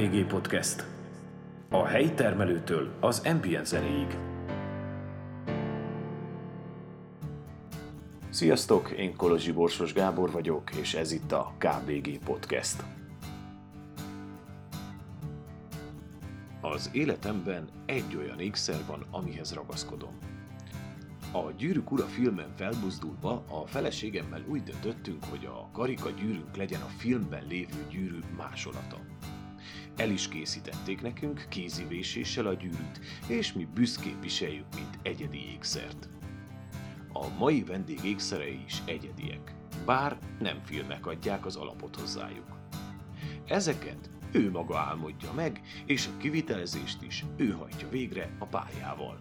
HPG Podcast. A helyi termelőtől az ambient zenéig. Sziasztok, én Kolozsi Borsos Gábor vagyok, és ez itt a KBG Podcast. Az életemben egy olyan ékszer van, amihez ragaszkodom. A Gyűrűk ura filmen felbuzdulva a feleségemmel úgy döntöttünk, hogy a karika gyűrűnk legyen a filmben lévő gyűrű másolata. El is készítették nekünk kézivéséssel a gyűrűt, és mi büszkén viseljük, mint egyedi ékszert. A mai vendég ékszerei is egyediek, bár nem filmek adják az alapot hozzájuk. Ezeket ő maga álmodja meg, és a kivitelezést is ő hajtja végre a pályával.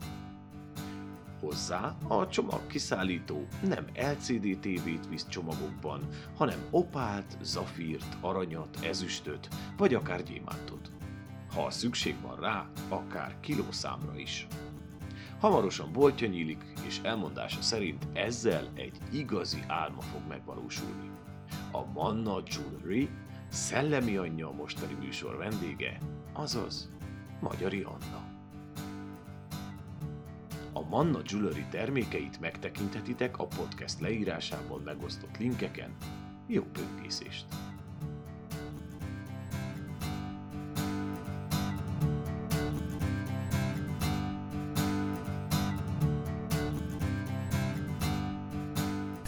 Hozzá a csomagkiszállító nem LCD tévét visz csomagokban, hanem opált, zafírt, aranyat, ezüstöt, vagy akár gyémántot. Ha szükség van rá, akár kilószámra is. Hamarosan boltja nyílik, és elmondása szerint ezzel egy igazi álma fog megvalósulni. A Manna Jewelry szellemi anyja a mostani műsor vendége, azaz Magyari Anna. A Manna Jewelry termékeit megtekinthetitek a podcast leírásában megosztott linkeken. Jó böngészést!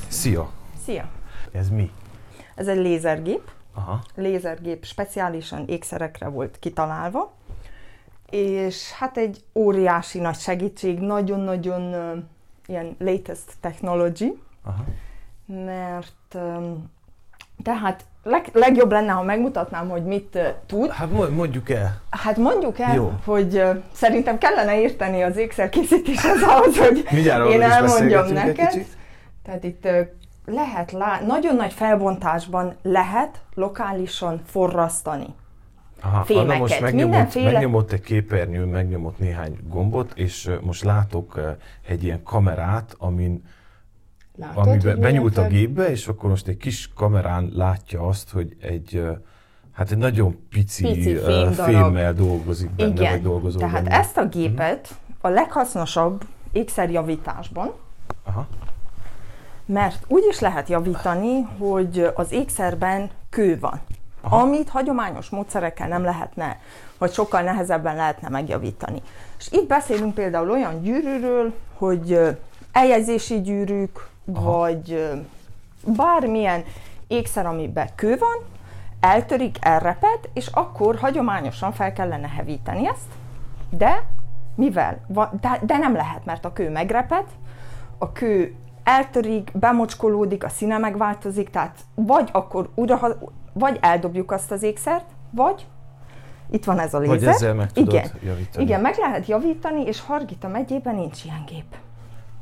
Szia! Szia! Ez mi? Ez egy lézergép. Aha. Lézergép speciálisan ékszerekre volt kitalálva. És hát egy óriási nagy segítség, nagyon-nagyon ilyen latest technology. Aha. Mert tehát legjobb lenne, ha megmutatnám, hogy mit tud. Hát mondjuk el, jó. Hogy szerintem kellene érteni az ékszerkészítéshez ahhoz, hogy én elmondjam neked. Tehát itt lehet, nagyon nagy felbontásban lehet lokálisan forrasztani. Aha, fémeket. Most megnyomott egy képernyőn, megnyomott néhány gombot, és most látok egy ilyen kamerát, amiben benyúlt a gépbe, és akkor most egy kis kamerán látja azt, hogy egy nagyon pici fémmel dolgozik benne, igen, vagy dolgozó tehát benne. Ezt a gépet a leghasznosabb ékszerjavításban, aha, mert úgy is lehet javítani, hogy az ékszerben kő van. Aha. Amit hagyományos módszerekkel nem lehetne, vagy sokkal nehezebben lehetne megjavítani. És itt beszélünk például olyan gyűrűről, hogy eljegyzési gyűrűk, aha, vagy bármilyen ékszer, amiben kő van, eltörik, elreped, és akkor hagyományosan fel kellene hevíteni ezt, de nem lehet, mert a kő megreped, a kő eltörik, bemocskolódik, a színe megváltozik, tehát vagy akkor vagy eldobjuk azt az ékszert, vagy itt van ez a lézer. Vagy ezzel meg tudod, igen, javítani. Igen, meg lehet javítani, és Hargita megyében nincs ilyen gép.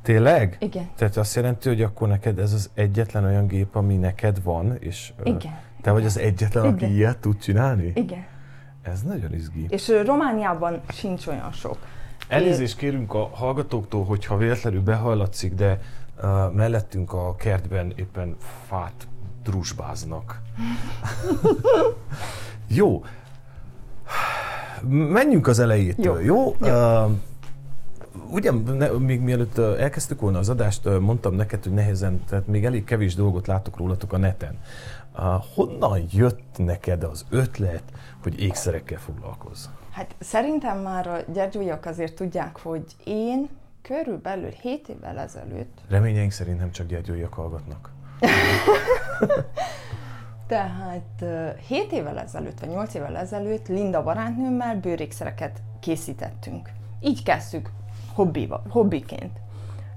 Tényleg? Igen. Tehát azt jelenti, hogy akkor neked ez az egyetlen olyan gép, ami neked van, és igen, te vagy az egyetlen, igen, aki ilyet tud csinálni? Igen. Ez nagyon izgi. És Romániában sincs olyan sok. Elnézést kérünk a hallgatóktól, hogyha véletlenül behallatszik, de mellettünk a kertben éppen fát drusbáznak. Jó. Menjünk az elejétől, jó? Ugye, még mielőtt elkezdtük volna az adást, mondtam neked, hogy nehezen, tehát még elég kevés dolgot látok rólatok a neten. Honnan jött neked az ötlet, hogy ékszerekkel foglalkozz? Hát szerintem már a gyergyújak azért tudják, hogy én körülbelül 7 évvel ezelőtt... Reményeink szerint nem csak gyergyújak hallgatnak. Tehát 7 évvel ezelőtt, vagy 8 évvel ezelőtt Linda barátnőmmel bőrékszereket készítettünk. Így kezdtük hobbiként.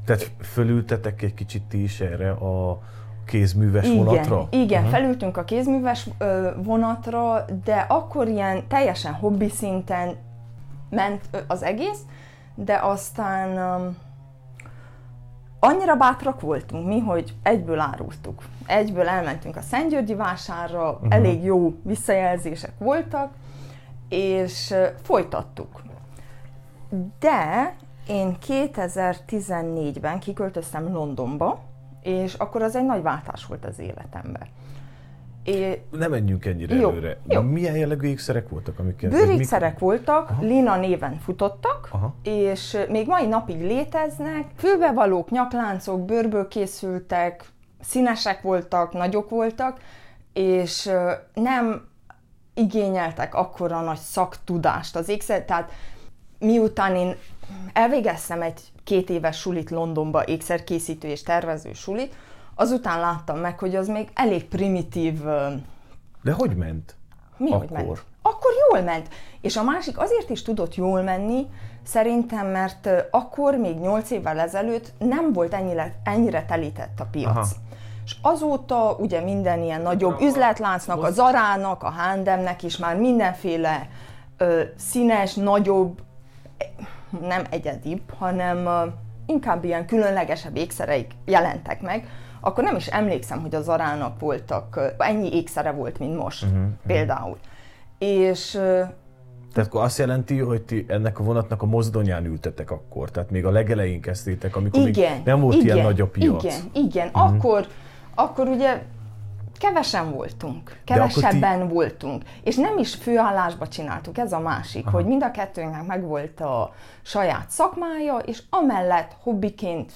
Tehát fölültetek egy kicsit ti is erre a kézműves, igen, vonatra? Igen, uh-huh, felültünk a kézműves vonatra, de akkor ilyen teljesen hobbi szinten ment az egész, de aztán... Annyira bátrak voltunk mi, hogy egyből árultuk. Egyből elmentünk a Szentgyörgyi vásárra, uh-huh, elég jó visszajelzések voltak, és folytattuk. De én 2014-ben kiköltöztem Londonba, és akkor az egy nagy váltás volt az életemben. Nem menjünk ennyire előre. Jó. Milyen jellegű ékszerek voltak? Bőrékszerek voltak, aha. Lina néven futottak, aha. És még mai napig léteznek. Fülbevalók, nyakláncok, bőrből készültek, színesek voltak, nagyok voltak, és nem igényeltek akkora nagy szaktudást az ékszer. Tehát miután én elvégeztem egy 2 éves sulit Londonba, ékszerkészítő és tervező sulit, azután láttam meg, hogy az még elég primitív... De hogy ment? Mi akkor? Hogy ment? Akkor jól ment. És a másik azért is tudott jól menni, szerintem, mert akkor még 8 évvel ezelőtt nem volt ennyire telített a piac. Aha. És azóta ugye minden ilyen nagyobb üzletláncnak, a Zarának, a H&M-nek is már mindenféle színes, nagyobb, nem egyedibb, hanem inkább ilyen különlegesebb ékszereik jelentek meg. Akkor nem is emlékszem, hogy a Zarának voltak, ennyi ékszere volt, mint most, például. És... Tehát akkor azt jelenti, hogy ti ennek a vonatnak a mozdonyán ültetek akkor, tehát még a legelején kezdtétek, amikor igen, még nem volt ilyen nagy a piac. Igen, akkor ugye kevesen voltunk, kevesebben voltunk, és nem is főállásba csináltuk, ez a másik, aha. Hogy mind a kettőnknek megvolt a saját szakmája, és amellett hobbiként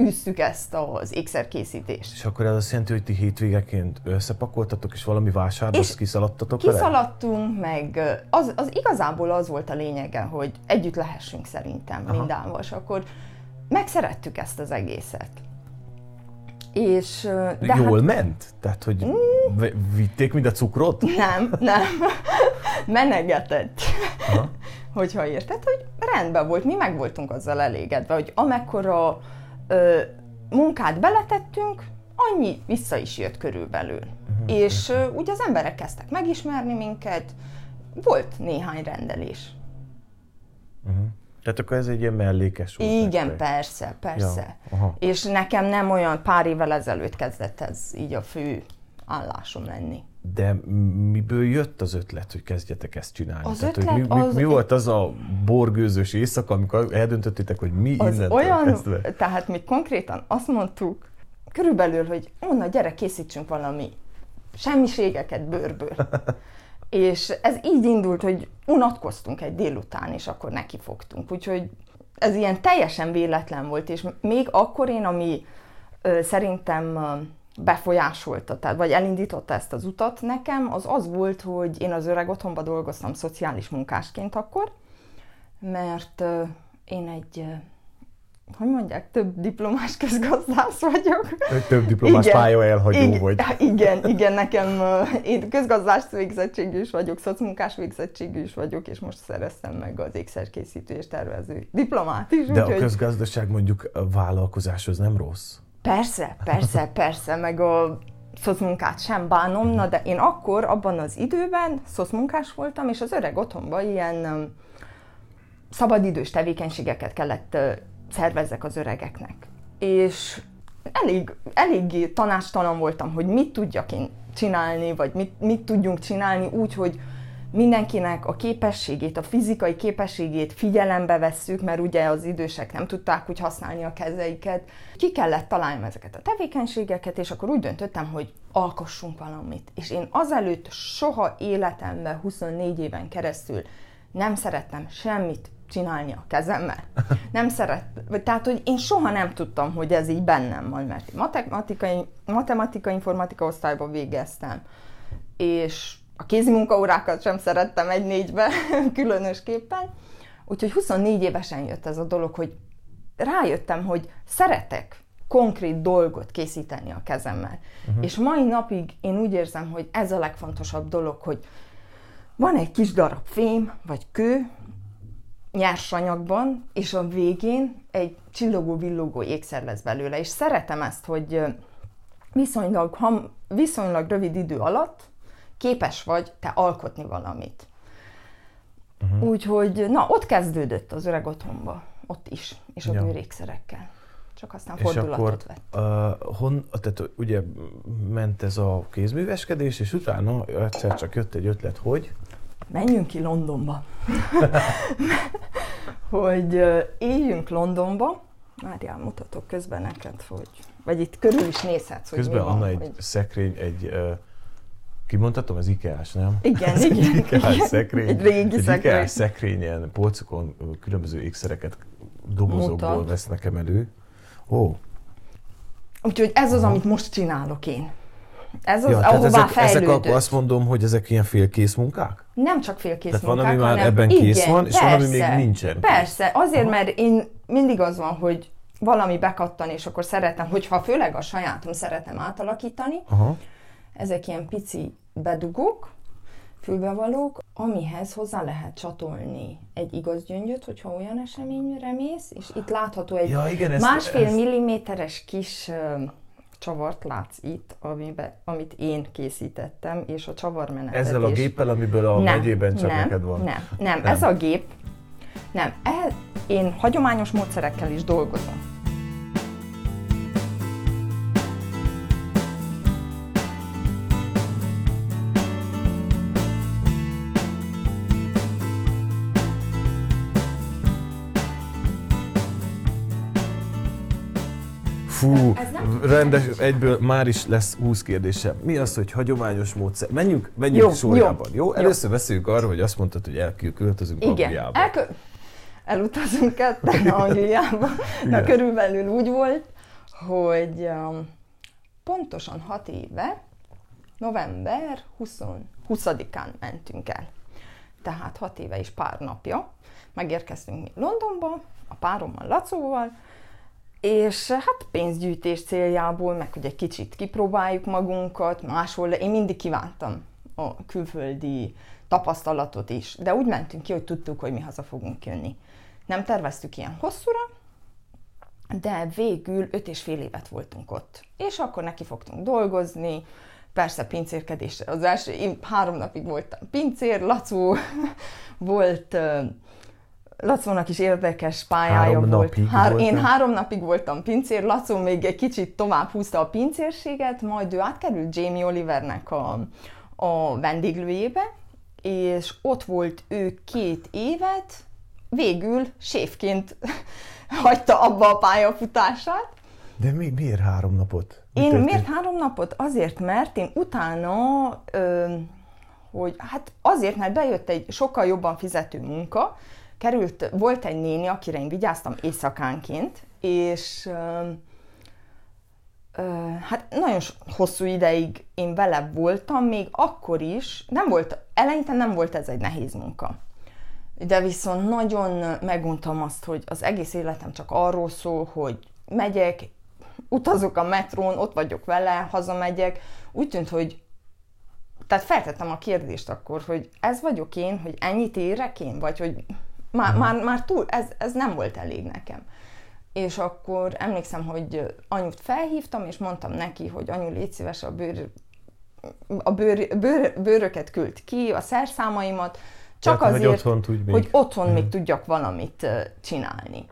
űztük ezt az ékszerkészítést. És akkor ez azt jelenti, hogy ti hétvégeként összepakoltatok, és valami vásárba kiszaladtatok vele? Kiszaladtunk, meg az igazából az volt a lényege, hogy együtt lehessünk szerintem mindenhol, és akkor megszerettük ezt az egészet. És, de jól ment? Tehát, hogy vitték mind a cukrot? Nem. Menegetett. Aha. Hogyha érted, hogy rendben volt, mi meg voltunk azzal elégedve, hogy amekkora munkát beletettünk, annyi vissza is jött körülbelül. Uh-huh. És ugye az emberek kezdtek megismerni minket, volt néhány rendelés. Uh-huh. Tehát akkor ez egy ilyen mellékes út. Igen, nektek. Persze. Ja, és nekem nem olyan pár évvel ezelőtt kezdett ez így a fő állásom lenni. De miből jött az ötlet, hogy kezdjetek ezt csinálni? Tehát, ötlet, hogy mi volt az a borgőzős éjszaka, amikor eldöntöttétek, hogy mi innentől kezdve? Tehát mi konkrétan azt mondtuk, körülbelül, hogy onnan gyere, készítsünk valami semmiségeket bőrből. És ez így indult, hogy unatkoztunk egy délután, és akkor nekifogtunk. Úgyhogy ez ilyen teljesen véletlen volt, és még akkor én, ami szerintem befolyásolta, tehát, vagy elindította ezt az utat nekem, az volt, hogy én az öreg otthonban dolgoztam szociális munkásként akkor, mert én egy, hogy mondják, több diplomás közgazdász vagyok. Több diplomás pálya elhagyó vagy. Igen, nekem, én közgazdás végzettségű is vagyok, szocmunkás végzettségű is vagyok, és most szereztem meg az ékszerkészítő és tervező diplomát is. De a közgazdaság mondjuk a vállalkozáshoz nem rossz? Persze, meg a szocmunkát sem bánom, na de én akkor, abban az időben szocmunkás voltam, és az öreg otthonban ilyen szabadidős tevékenységeket kellett szervezzek az öregeknek. És eléggé tanácstalan voltam, hogy mit tudjak én csinálni, vagy mit tudjunk csinálni úgy, hogy mindenkinek a képességét, a fizikai képességét figyelembe vesszük, mert ugye az idősek nem tudták úgy használni a kezeiket. Ki kellett találnom ezeket a tevékenységeket, és akkor úgy döntöttem, hogy alkossunk valamit. És én azelőtt soha életemben, 24 éven keresztül nem szerettem semmit csinálni a kezemmel. Tehát, hogy én soha nem tudtam, hogy ez így bennem van, mert matematika-informatika osztályban végeztem, és a kézimunkaórákat sem szerettem 1-4-be különösképpen. Úgyhogy 24 évesen jött ez a dolog, hogy rájöttem, hogy szeretek konkrét dolgot készíteni a kezemmel. Uh-huh. És mai napig én úgy érzem, hogy ez a legfontosabb dolog, hogy van egy kis darab fém vagy kő nyersanyagban, és a végén egy csillogó-villogó ékszer lesz belőle. És szeretem ezt, hogy viszonylag rövid idő alatt képes vagy te alkotni valamit. Uh-huh. Úgyhogy, ott kezdődött az öreg otthonba, ott is, és a bőrékszerekkel. Csak aztán fordulatot vett. És akkor, tehát ugye ment ez a kézműveskedés, és utána egyszer csak jött egy ötlet, hogy... Menjünk ki Londonba. Hogy éljünk Londonba. Mária, mutatok közben neked, hogy... Vagy itt körül is nézhetsz, hogy közben mi van, Anna egy szekrény, egy Kimondhatom, ez IKEA-s, nem? Igen, igen. IKEA-s szekrény. Egy régi szekrény. IKEA-s szekrényen, polcokon különböző ékszereket dobozokból vesz nekem elő. Ó. Úgyhogy ez az, amit most csinálok én. Ez az, ja, ahová fejlődött. Ezek azt mondom, hogy ezek ilyen félkész munkák? Nem csak félkész munkák, hanem... Tehát van, ami már ebben kész van, és van, ami még nincsen. Persze, azért, mert én mindig az van, hogy valami bekattan, és akkor szeretem, hogyha főleg a sajátom szeretem átalakítani. Aha. Ezek ilyen pici bedugók, fülbevalók, amihez hozzá lehet csatolni egy igaz gyöngyöt, hogyha olyan eseményre mész, és itt látható egy másfél milliméteres kis csavart látsz itt, amit én készítettem, és a csavarmenetet is. Ezzel a géppel, amiből a megyében csak neked van? Nem, ez a gép, én hagyományos módszerekkel is dolgozom. Fú, rendes, egyből már is lesz 20 kérdésem. Mi az, hogy hagyományos módszer? Menjünk sorjában, jó? Először beszéljünk arról, hogy azt mondtad, hogy elköltözünk Angliába. Igen, elutazunk ketten Angliába. Na, körülbelül úgy volt, hogy pontosan 6 éve, november 20-án mentünk el. Tehát 6 éve és pár napja. Megérkeztünk mi Londonba, a párommal, Lacóval, és hát pénzgyűjtés céljából, meg hogy egy kicsit kipróbáljuk magunkat, máshol, én mindig kívántam a külföldi tapasztalatot is, de úgy mentünk ki, hogy tudtuk, hogy mi haza fogunk jönni. Nem terveztük ilyen hosszúra, de végül 5,5 évet voltunk ott. És akkor neki fogtunk dolgozni, persze pincérkedésre. Az első, én 3 napig voltam pincér, Lacó volt... Lacónak is érdekes pályája volt. Én 3 napig voltam pincér, Lacó még egy kicsit tovább húzta a pincérséget, majd ő átkerült Jamie Olivernek a vendéglőjébe, és ott volt ő 2 évet, végül séfként hagyta abba a pályafutását. De miért 3 napot? Miért 3 napot? Azért, mert én utána, azért, mert bejött egy sokkal jobban fizető munka, volt egy néni, akire én vigyáztam éjszakánként, és nagyon hosszú ideig én vele voltam, még akkor is, eleinte nem volt ez egy nehéz munka. De viszont nagyon meguntam azt, hogy az egész életem csak arról szól, hogy megyek, utazok a metrón, ott vagyok vele, hazamegyek. Úgy tűnt, hogy feltettem a kérdést akkor, hogy ez vagyok én, hogy ennyit érek én, vagy hogy már túl, ez nem volt elég nekem. És akkor emlékszem, hogy anyut felhívtam, és mondtam neki, hogy anyu, légy szíves, bőröket küld ki, a szerszámaimat, csak azért, hogy otthon még tudjak valamit csinálni.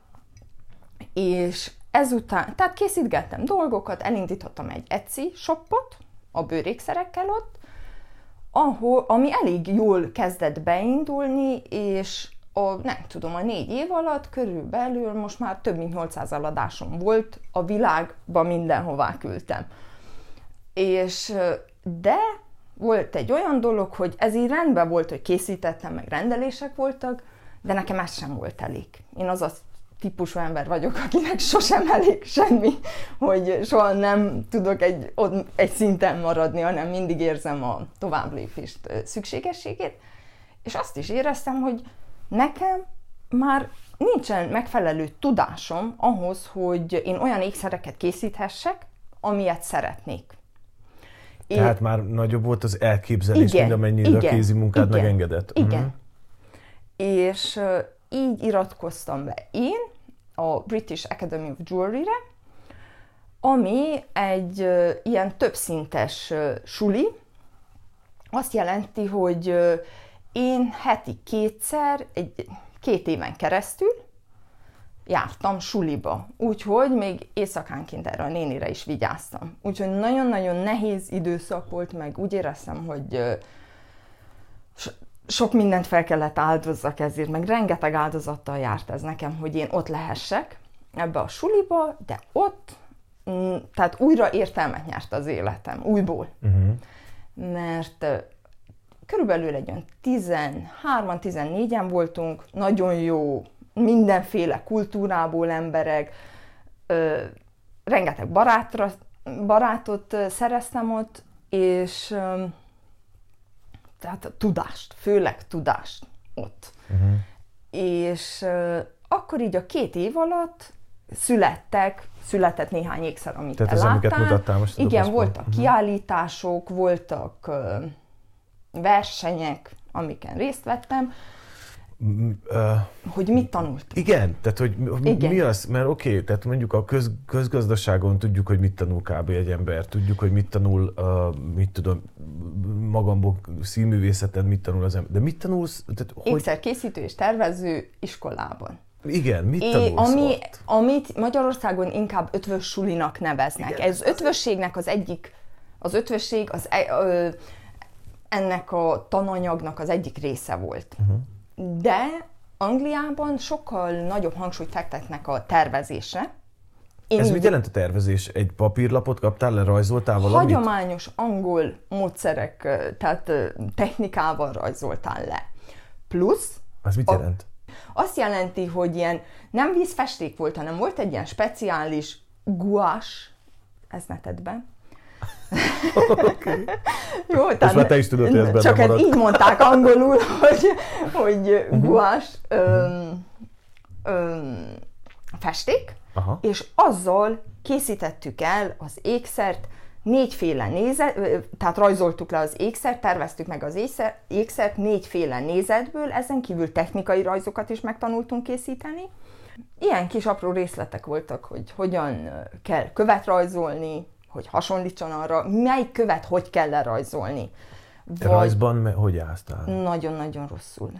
És ezután, tehát készítgettem dolgokat, elindítottam egy Etsy shopot a bőrékszerekkel ott, ami elég jól kezdett beindulni, és a 4 év alatt körülbelül most már több mint 800 eladásom volt, a világban mindenhová küldtem. De volt egy olyan dolog, hogy ez így rendben volt, hogy készítettem, meg rendelések voltak, de nekem ez sem volt elég. Én az a típusú ember vagyok, akinek sosem elég semmi, hogy soha nem tudok egy szinten maradni, hanem mindig érzem a továbblépést szükségességét. És azt is éreztem, hogy nekem már nincsen megfelelő tudásom ahhoz, hogy én olyan ékszereket készíthessek, amilyet szeretnék. Tehát már nagyobb volt az elképzelés, mint amennyire a kézimunkát megengedett. Igen. És így iratkoztam be én a British Academy of Jewelry-re, ami egy ilyen többszintes suli. Azt jelenti, hogy én heti 2-szer, 2 éven keresztül jártam suliba, úgyhogy még éjszakánként erre a nénire is vigyáztam. Úgyhogy nagyon-nagyon nehéz időszak volt, meg úgy éreztem, hogy sok mindent fel kellett áldozzak ezért, meg rengeteg áldozattal járt ez nekem, hogy én ott lehessek ebbe a suliba, de tehát újra értelmet nyert az életem, újból. Uh-huh. mert körülbelül egy olyan 13-14-en voltunk, nagyon jó, mindenféle kultúrából emberek, rengeteg barátot szereztem ott, és tehát tudást, főleg tudást ott. Uh-huh. És akkor így a 2 év alatt született néhány ékszer, amit tehát elláttál. Tehát amiket mutattál most. Igen, voltak kiállítások, voltak versenyek, amiken részt vettem. Hogy mit tanultunk. Igen, tehát hogy mi az, mert oké, tehát mondjuk a közgazdaságon tudjuk, hogy mit tanul kb. Egy ember, tudjuk, hogy mit tanul, mit tudom, magamból színművészeten mit tanul az ember, de mit tanulsz? Ékszerkészítő és tervező iskolában. Igen, mit tanulsz ott? Amit Magyarországon inkább ötvös sulinak neveznek. Igen, ez ötvösségnek az egyik, az ötvösség az, ennek a tananyagnak az egyik része volt. Uh-huh. De Angliában sokkal nagyobb hangsúlyt fektetnek a tervezésre. Ez mit jelent a tervezés? Egy papírlapot kaptál, lerajzoltál valamit? Hagyományos angol módszerek, tehát technikával rajzoltál le. Plusz... Az mit jelent? Azt jelenti, hogy ilyen nem vízfesték volt, hanem volt egy ilyen speciális guás, ez neted be. Okay. Jó, most már te is tudod, hogy ez benne csak marad. Így mondták angolul, hogy guás festék, aha. És azzal készítettük el az ékszert, 4 nézet, tehát rajzoltuk le az ékszert, terveztük meg az ékszert 4 nézetből, ezen kívül technikai rajzokat is megtanultunk készíteni. Ilyen kis apró részletek voltak, hogy hogyan kell követ rajzolni, hogy hasonlítson arra, melyik követ hogy kell lerajzolni. Te rajzban hogy álltál? Nagyon-nagyon rosszul.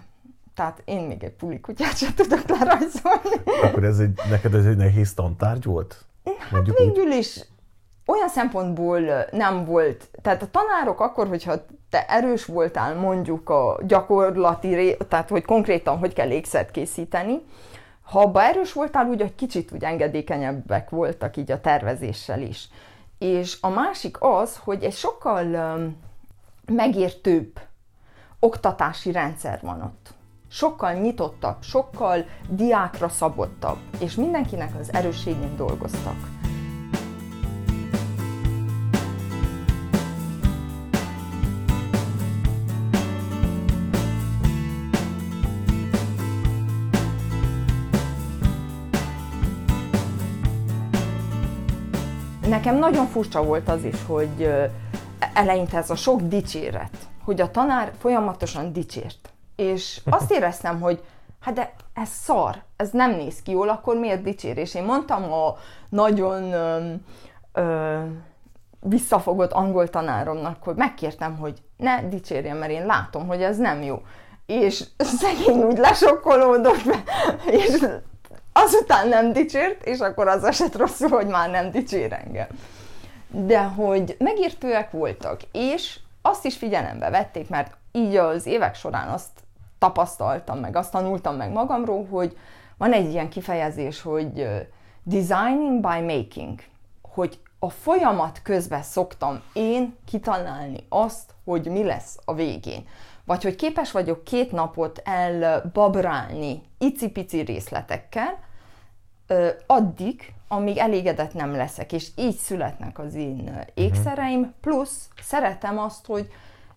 Tehát én még egy pulikutyát sem tudok lerajzolni. Akkor neked ez egy nehéz tantárgy volt? Hát végül is olyan szempontból nem volt. Tehát a tanárok akkor, hogyha te erős voltál mondjuk a gyakorlati, tehát hogy konkrétan hogy kell ékszert készíteni, ha abba erős voltál, úgy egy kicsit úgy engedékenyebbek voltak így a tervezéssel is. És a másik az, hogy egy sokkal megértőbb oktatási rendszer van ott. Sokkal nyitottabb, sokkal diákra szabottabb, és mindenkinek az erősségén dolgoztak. Nekem nagyon furcsa volt az is, hogy eleinte ez a sok dicséret, hogy a tanár folyamatosan dicsért. És azt éreztem, hogy hát de ez szar, ez nem néz ki jól, akkor miért dicsér? És én mondtam a nagyon visszafogott angol tanáromnak, hogy megkértem, hogy ne dicsérjen, mert én látom, hogy ez nem jó. És szegény úgy lesokkolódott, és azután nem dicsért, és akkor az esett rosszul, hogy már nem dicsér engem. De hogy megértőek voltak, és azt is figyelembe vették, mert így az évek során azt tapasztaltam meg, azt tanultam meg magamról, hogy van egy ilyen kifejezés, hogy designing by making, hogy a folyamat közben szoktam én kitalálni azt, hogy mi lesz a végén. Vagy hogy képes vagyok 2 napot elbabrálni icipici részletekkel, addig, amíg elégedett nem leszek, és így születnek az én ékszereim, plusz szeretem azt, hogy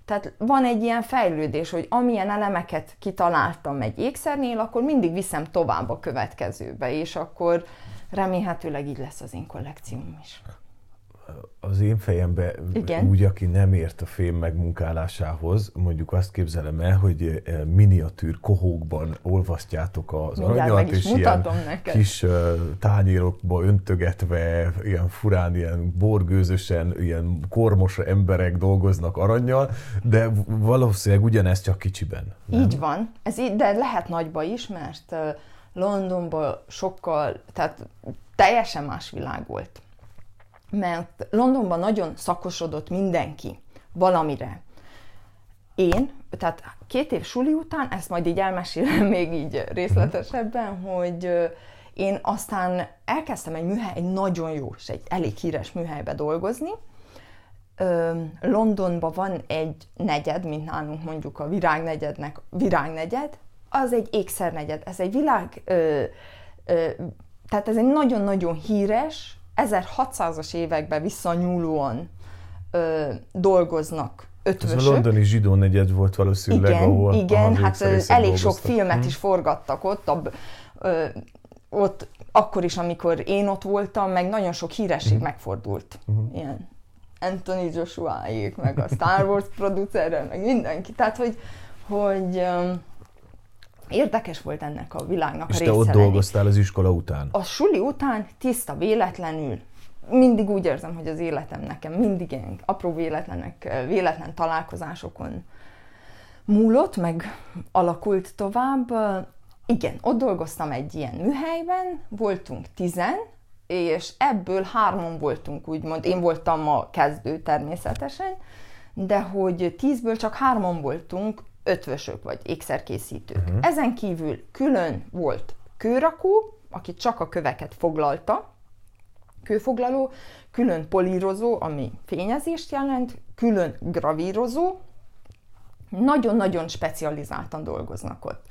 tehát van egy ilyen fejlődés, hogy amilyen elemeket kitaláltam egy ékszernél, akkor mindig viszem tovább a következőbe, és akkor remélhetőleg így lesz az én kollekcióm is. Az én fejemben úgy, aki nem ért a fém megmunkálásához, mondjuk azt képzelem el, hogy miniatűr kohókban olvasztjátok az aranyat, és ilyen neked. Kis tányérokba öntögetve, ilyen furán, ilyen borgőzösen, ilyen kormos emberek dolgoznak arannyal, de valószínűleg ugyanez csak kicsiben. Nem? Így van, ez így, de lehet nagyba is, mert Londonban sokkal, tehát teljesen más világ volt. Mert Londonban nagyon szakosodott mindenki valamire. Én, tehát 2 év suli után, ezt majd így elmesélem még így részletesebben, hogy én aztán elkezdtem egy nagyon jó és egy elég híres műhelybe dolgozni, Londonban van egy negyed, mint nálunk mondjuk a virágnegyednek, virágnegyed, az egy ékszernegyed, ez egy világ, tehát ez egy nagyon-nagyon híres, 1600-as években visszanyúlóan dolgoznak ötvösök. Ez a londoni zsidó negyed volt valószínűleg, igen, ahol igen, hát elég sok filmet is forgattak ott, ott akkor is, amikor én ott voltam, meg nagyon sok híresség megfordult. Ilyen Anthony Joshua-ék, meg a Star Wars producerrel, meg mindenki. Tehát, hogy érdekes volt ennek a világnak és a részelenét. És te ott dolgoztál az iskola után? A suli után tiszta véletlenül. Mindig úgy érzem, hogy az életem nekem mindig ilyen apró véletlen találkozásokon múlott, meg alakult tovább. Igen, ott dolgoztam egy ilyen műhelyben, voltunk 10, és ebből 3 voltunk, úgymond, én voltam a kezdő természetesen, de hogy 10-ből csak 3 voltunk ötvösök vagy ékszerkészítők. Ezen kívül külön volt kőrakó, aki csak a köveket foglalta, kőfoglaló, külön polírozó, ami fényezést jelent, külön gravírozó, nagyon-nagyon specializáltan dolgoznak ott.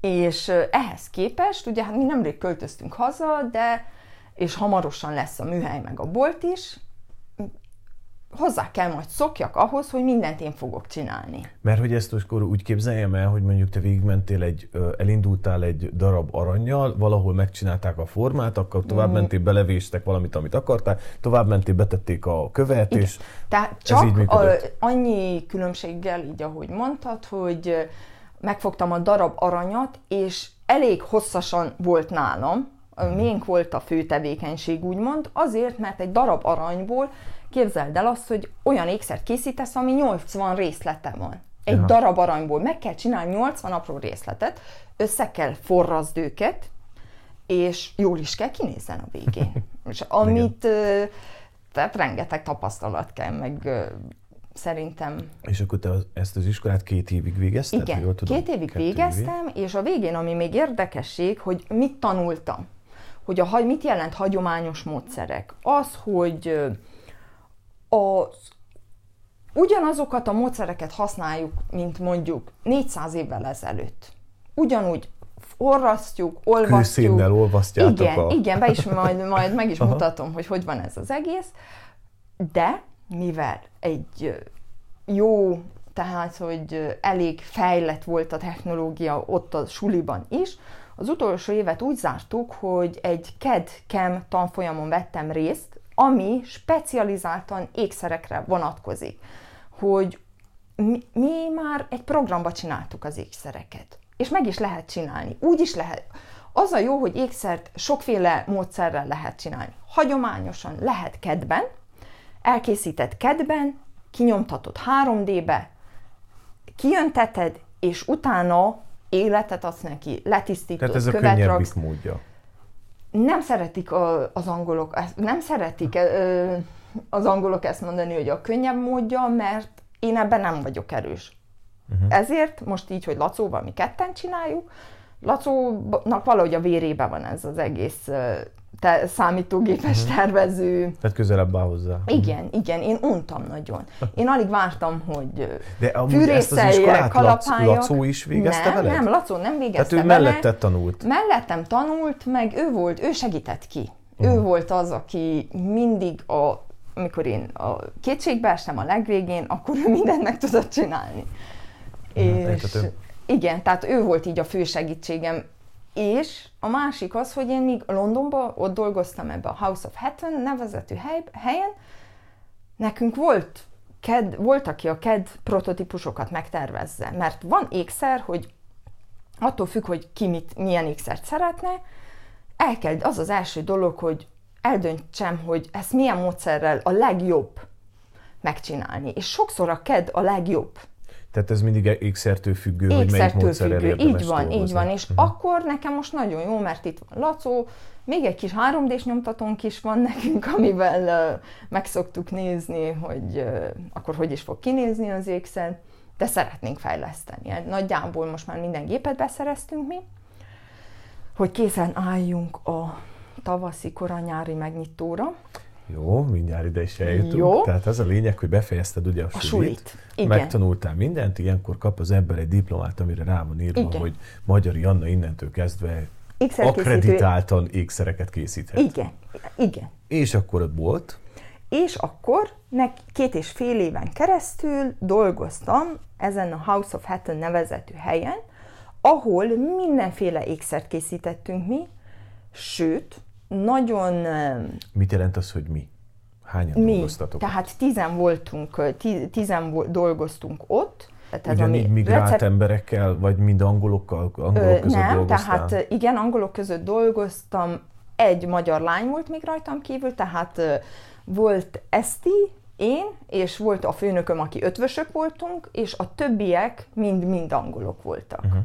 És ehhez képest, ugye hát mi nemrég költöztünk haza, és hamarosan lesz a műhely meg a bolt is, hozzá kell majd szokjak ahhoz, hogy mindent én fogok csinálni. Mert hogy ezt akkor úgy képzeljem el, hogy mondjuk te végigmentél elindultál egy darab arannyal, valahol megcsinálták a formát, akkor tovább mentél, belevéstek valamit, amit akartál, tovább mentél, betették a követ, igen. És tehát csak ez így működött. Annyi különbséggel, így ahogy mondtad, hogy megfogtam a darab aranyat, és elég hosszasan volt nálam, miénk volt a fő tevékenység, úgymond, azért, mert egy darab aranyból képzeld el azt, hogy olyan ékszert készítesz, ami 80 részlete van. Egy darab aranyból meg kell csinálni 80 apró részletet, össze kell forrazd őket, és jól is kell kinézzen a végén. És amit, tehát rengeteg tapasztalat kell, meg szerintem... És akkor te ezt az iskolát 2 évig végezted? Igen, 2 évig végeztem, és a végén, ami még érdekesség, hogy mit tanultam. Hogy mit jelent hagyományos módszerek? Az, hogy ugyanazokat a módszereket használjuk, mint mondjuk 400 évvel ezelőtt. Ugyanúgy forrasztjuk, olvasztjuk. Kőszínnel olvasztjátok. Igen, igen, be is majd meg is mutatom, hogy van ez az egész. De mivel egy jó, tehát hogy elég fejlett volt a technológia ott a suliban is, az utolsó évet úgy zártuk, hogy egy CAD-CAM tanfolyamon vettem részt, ami specializáltan ékszerekre vonatkozik. Hogy mi már egy programba csináltuk az ékszereket. És meg is lehet csinálni. Úgy is lehet. Az a jó, hogy ékszert sokféle módszerrel lehet csinálni. Hagyományosan lehet CAD-ben, elkészített CAD-ben, kinyomtatod 3D-be, kijönteted, és utána életet adsz neki, letisztítod, követraksz. Tehát ez a könnyebbik módja. Nem szeretik az angolok, nem szeretik az angolok ezt mondani, hogy a könnyebb módja, mert én ebben nem vagyok erős. Ezért most így, hogy Lacóval mi ketten csináljuk, Lacónak valahogy a vérében van ez az egész számítógépes tervező. Tehát közelebb áll hozzá. Igen, igen, én untam nagyon. Én alig vártam, hogy fűrészeljek, kalapáljak. Lacó is végezte veled? Nem, Lacó nem végezte vele. Tehát ő mellette tanult. Mellettem tanult, meg ő segített ki. Ő volt az, aki mindig, amikor én a kétségbe estem a legvégén, akkor ő mindent meg tudott csinálni. És igen, tehát ő volt így a fő segítségem. És a másik az, hogy én még Londonban ott dolgoztam ebbe a House of Hatton nevezetű helyen. Nekünk volt, aki a CAD prototípusokat megtervezze, mert van ékszer, hogy attól függ, hogy ki milyen ékszert szeretne, az az első dolog, hogy eldöntsem, hogy ezt milyen módszerrel a legjobb megcsinálni. És sokszor a CAD a legjobb. Tehát ez mindig ékszertől függő, hogy melyik módszerrel érdemes dolgozni. Így van, és akkor nekem most nagyon jó, mert itt van Lacó, még egy kis 3D-s nyomtatónk is van nekünk, amivel meg szoktuk nézni, hogy akkor hogy is fog kinézni az ékszer, de szeretnénk fejleszteni. Nagyjából most már minden gépet beszereztünk mi, hogy készen álljunk a tavaszi, koranyári megnyitóra. Jó, mindjárt ide is eljutunk. Jó. Tehát az a lényeg, hogy befejezted ugye a sulit. Igen. Megtanultál mindent, ilyenkor kap az ember egy diplomát, amire rá van írva, igen, hogy Magyari Anna innentől kezdve akkreditáltan ékszereket készíthet. Igen, igen. És akkor ott volt. És akkor 2,5 éven keresztül dolgoztam ezen a House of Hatton nevezetű helyen, ahol mindenféle ékszert készítettünk mi, sőt, nagyon... Mit jelent az, hogy mi? Hányan dolgoztatok? Tehát 10-en voltunk, 10-en dolgoztunk ott. Tehát ugyanígy migrált emberekkel, vagy mind angolokkal, angolok között nem, dolgoztál? Tehát igen, angolok között dolgoztam, egy magyar lány volt még rajtam kívül, tehát volt Eszti, én, és volt a főnököm, aki ötvösök voltunk, és a többiek mind angolok voltak. Uh-huh.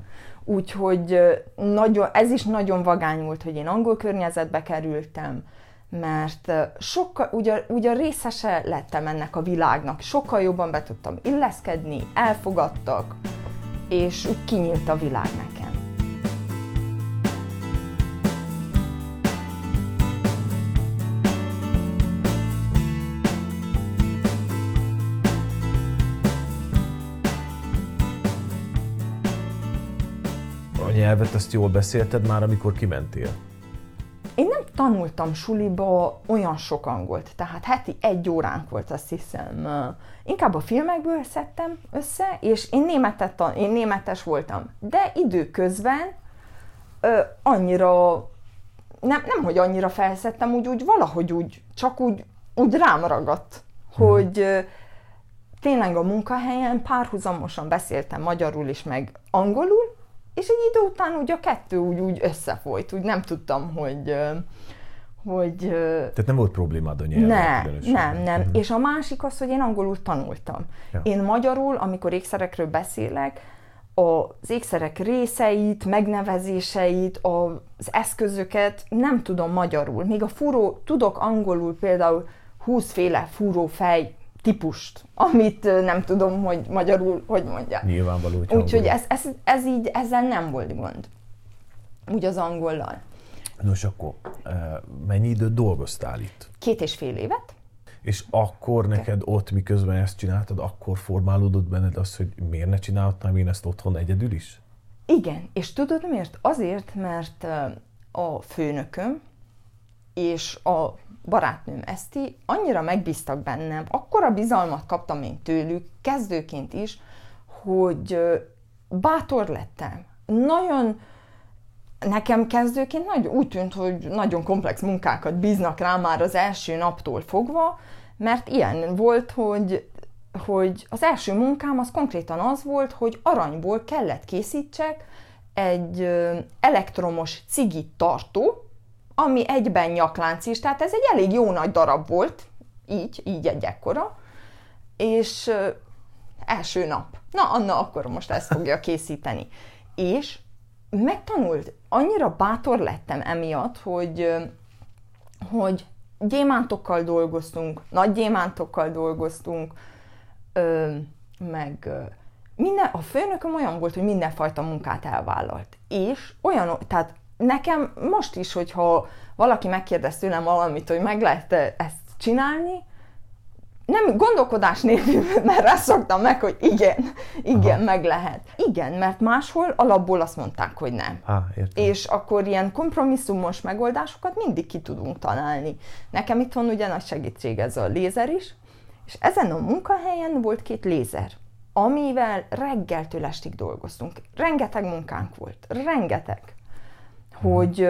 Úgyhogy nagyon, ez is nagyon vagány volt, hogy én angol környezetbe kerültem, mert sokkal, ugye részese lettem ennek a világnak, sokkal jobban be tudtam illeszkedni, elfogadtak, és úgy kinyílt a világ nekem. Nyelvet azt jól beszélted már, amikor kimentél? Én nem tanultam suliba olyan sok angolt, tehát heti 1 óránk volt, azt hiszem. Inkább a filmekből szedtem össze, és én németes voltam. De időközben annyira, nem hogy annyira felszedtem, úgy valahogy úgy rám ragadt, hogy tényleg a munkahelyen párhuzamosan beszéltem magyarul is, meg angolul, és egy idő után úgy a kettő úgy összefolyt, úgy nem tudtam, hogy... Tehát nem volt problémád a nyelvvel? Nem. Mm-hmm. És a másik az, hogy én angolul tanultam. Ja. Én magyarul, amikor ékszerekről beszélek, az ékszerek részeit, megnevezéseit, az eszközöket nem tudom magyarul. Még a furó, tudok angolul például 20 féle fúrófej típust, amit nem tudom, hogy magyarul hogy mondják. Nyilvánvaló, hogy úgyhogy ez így, ezzel nem volt gond. Úgy az angollal. Nos, akkor mennyi időt dolgoztál itt? 2,5 évet. És akkor neked ott, miközben ezt csináltad, akkor formálódott benned az, hogy miért ne csinálhatnám én ezt otthon egyedül is? Igen, és tudod miért? Azért, mert a főnököm és a barátnőm Eszti annyira megbíztak bennem, akkora bizalmat kaptam én tőlük, kezdőként is, hogy bátor lettem. Nagyon, nekem kezdőként úgy tűnt, hogy nagyon komplex munkákat bíznak rá már az első naptól fogva, mert ilyen volt, hogy az első munkám az konkrétan az volt, hogy aranyból kellett készítsek egy elektromos cigi tartó, ami egyben nyaklánc is, tehát ez egy elég jó nagy darab volt, így egy ekkora, és első nap. Na, Anna, akkor most ezt fogja készíteni. És megtanult, annyira bátor lettem emiatt, hogy gyémántokkal dolgoztunk, nagy gyémántokkal dolgoztunk, meg... a főnököm olyan volt, hogy mindenfajta munkát elvállalt. És olyan, tehát nekem most is, hogyha valaki megkérdez tőlem valamit, hogy meg lehet ezt csinálni, nem gondolkodás nélkül, mert ezt szoktam meg, hogy igen, aha, meg lehet. Igen, mert máshol alapból azt mondták, hogy nem. Értem. És akkor ilyen kompromisszumos megoldásokat mindig ki tudunk találni. Nekem itthon ugye nagy segítség ez a lézer is, és ezen a munkahelyen volt 2 lézer, amivel reggeltől estig dolgoztunk. Rengeteg munkánk volt, rengeteg. Hogy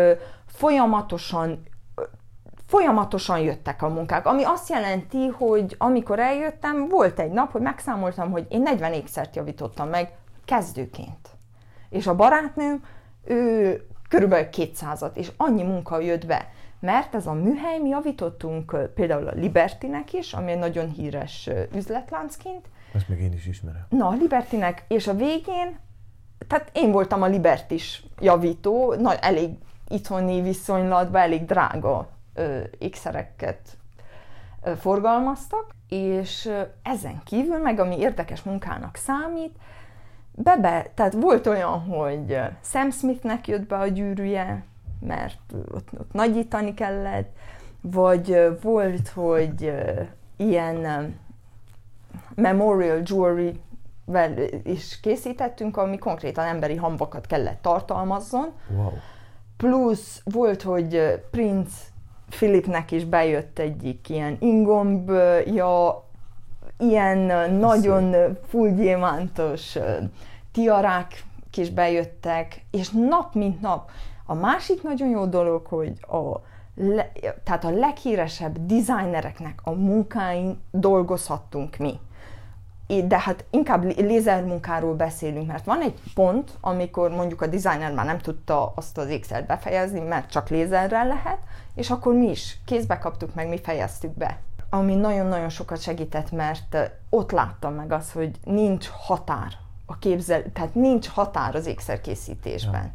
folyamatosan jöttek a munkák, ami azt jelenti, hogy amikor eljöttem, volt egy nap, hogy megszámoltam, hogy én 40 ékszert javítottam meg kezdőként. És a barátnőm, ő körülbelül 200-at, és annyi munka jött be. Mert ez a műhely, mi javítottunk például a Libertynek is, ami egy nagyon híres üzletláncként. Ezt meg én is ismerem. Na, a Libertynek, és a végén, tehát én voltam a Liberty-s javító, elég itthoni viszonylatban, elég drága ékszereket forgalmaztak, és ezen kívül meg, ami érdekes munkának számít, tehát volt olyan, hogy Sam Smithnek jött be a gyűrűje, mert ott nagyítani kellett, Vagy volt, hogy ilyen memorial jewelry-vel is készítettünk, ami konkrétan emberi hamvakat kellett tartalmazzon. Wow. Plusz volt, hogy Prince Philipnek is bejött egyik ilyen ingombja, ilyen nagyon full gyémántos tiarák is bejöttek, és nap mint nap. A másik nagyon jó dolog, hogy tehát a leghíresebb designereknek a munkáin dolgozhattunk mi. De hát inkább lézermunkáról beszélünk, mert van egy pont, amikor mondjuk a designer már nem tudta azt az ékszert befejezni, mert csak lézerrel lehet, és akkor mi is kézbe kaptuk meg, mi fejeztük be. Ami nagyon-nagyon sokat segített, mert ott láttam meg azt, hogy nincs határ a tehát nincs határ az ékszerkészítésben.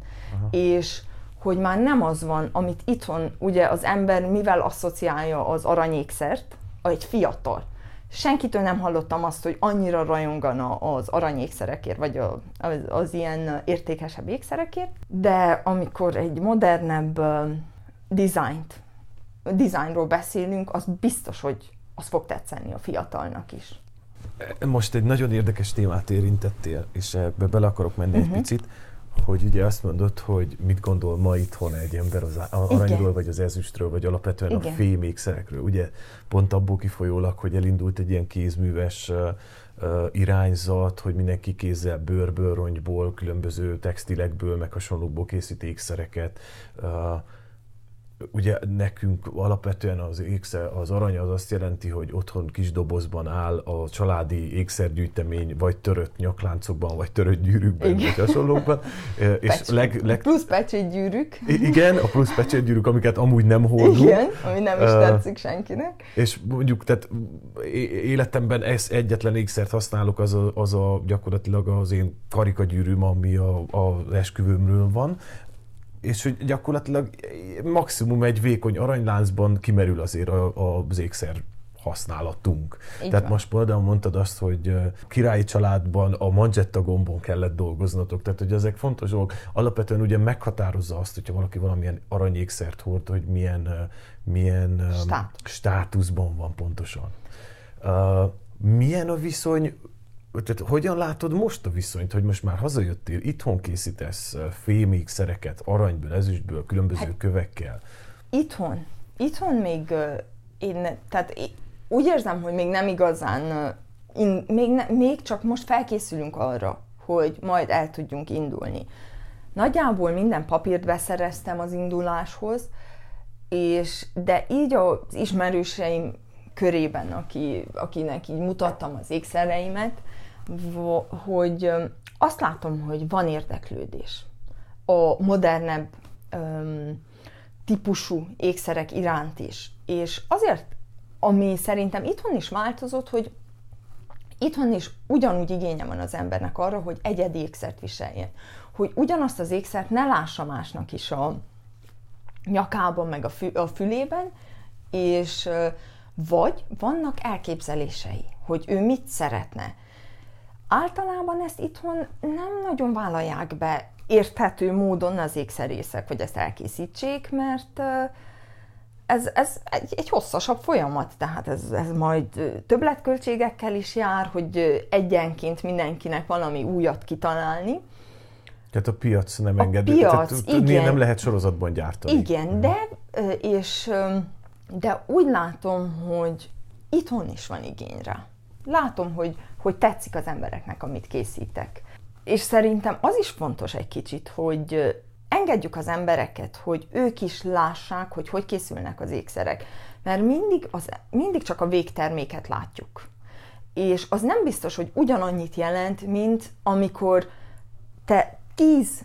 Ja. És hogy már nem az van, amit itthon ugye az ember mivel asszociálja az aranyékszert, egy fiatal. Senkitől nem hallottam azt, hogy annyira rajongana az aranyékszerekért, vagy az ilyen értékesebb ékszerekért, de amikor egy modernebb designról beszélünk, az biztos, hogy az fog tetszeni a fiatalnak is. Most egy nagyon érdekes témát érintettél, és ebbe bele akarok menni egy picit, hogy ugye azt mondod, hogy mit gondol ma itthon egy ember az aranyról, vagy az ezüstről, vagy alapvetően a fémékszerekről. Ugye pont abból kifolyólag, hogy elindult egy ilyen kézműves irányzat, hogy mindenki kézzel bőrből, rongyból, különböző textilekből, meg hasonlókból készít ékszereket. Ugye nekünk alapvetően az arany az azt jelenti, hogy otthon kis dobozban áll a családi ékszergyűjtemény, vagy törött nyakláncokban, vagy törött gyűrűkben, vagy hasonlókban. Plusz pecsétgyűrűk. Igen, a plusz pecsétgyűrűk, amiket amúgy nem hordunk. Igen, ami nem is tetszik senkinek. És mondjuk, tehát életemben egyetlen ékszert használok, az a gyakorlatilag az én karikagyűrűm, ami az esküvőmről van. És hogy gyakorlatilag maximum egy vékony aranyláncban kimerül azért az ékszer használatunk. Tehát most például mondtad azt, hogy királyi családban a manzsetta gombon kellett dolgoznatok, tehát hogy ezek fontos dolgok. Alapvetően ugye meghatározza azt, hogyha valaki valamilyen aranyékszert hord, hogy milyen státuszban van pontosan. Milyen a viszony? Tehát hogyan látod most a viszonyt, hogy most már hazajöttél, itthon készítesz fémékszereket, aranyból, ezüstből, különböző kövekkel? Itthon még én, tehát úgy érzem, hogy még nem igazán, még csak most felkészülünk arra, hogy majd el tudjunk indulni. Nagyjából minden papírt beszereztem az induláshoz, de így az ismerőseim körében, akinek így mutattam az ékszereimet, hogy azt látom, hogy van érdeklődés a modernebb típusú ékszerek iránt is. És azért, ami szerintem itthon is változott, hogy itthon is ugyanúgy igénye van az embernek arra, hogy egyedi ékszert viseljen. Hogy ugyanazt az ékszert ne lássa másnak is a nyakában, meg a fülében, és vagy vannak elképzelései, hogy ő mit szeretne. Általában ezt itthon nem nagyon vállalják be érthető módon az ékszerészek, hogy ezt elkészítsék, mert ez egy hosszasabb folyamat, tehát ez majd többletköltségekkel is jár, hogy egyenként mindenkinek valami újat kitalálni. Tehát a piac nem engedi. Nem lehet sorozatban gyártani. Igen, de úgy látom, hogy itthon is van igény rá. Látom, hogy tetszik az embereknek, amit készítek. És szerintem az is fontos egy kicsit, hogy engedjük az embereket, hogy ők is lássák, hogy készülnek az ékszerek. Mert mindig csak a végterméket látjuk. És az nem biztos, hogy ugyanannyit jelent, mint amikor te 10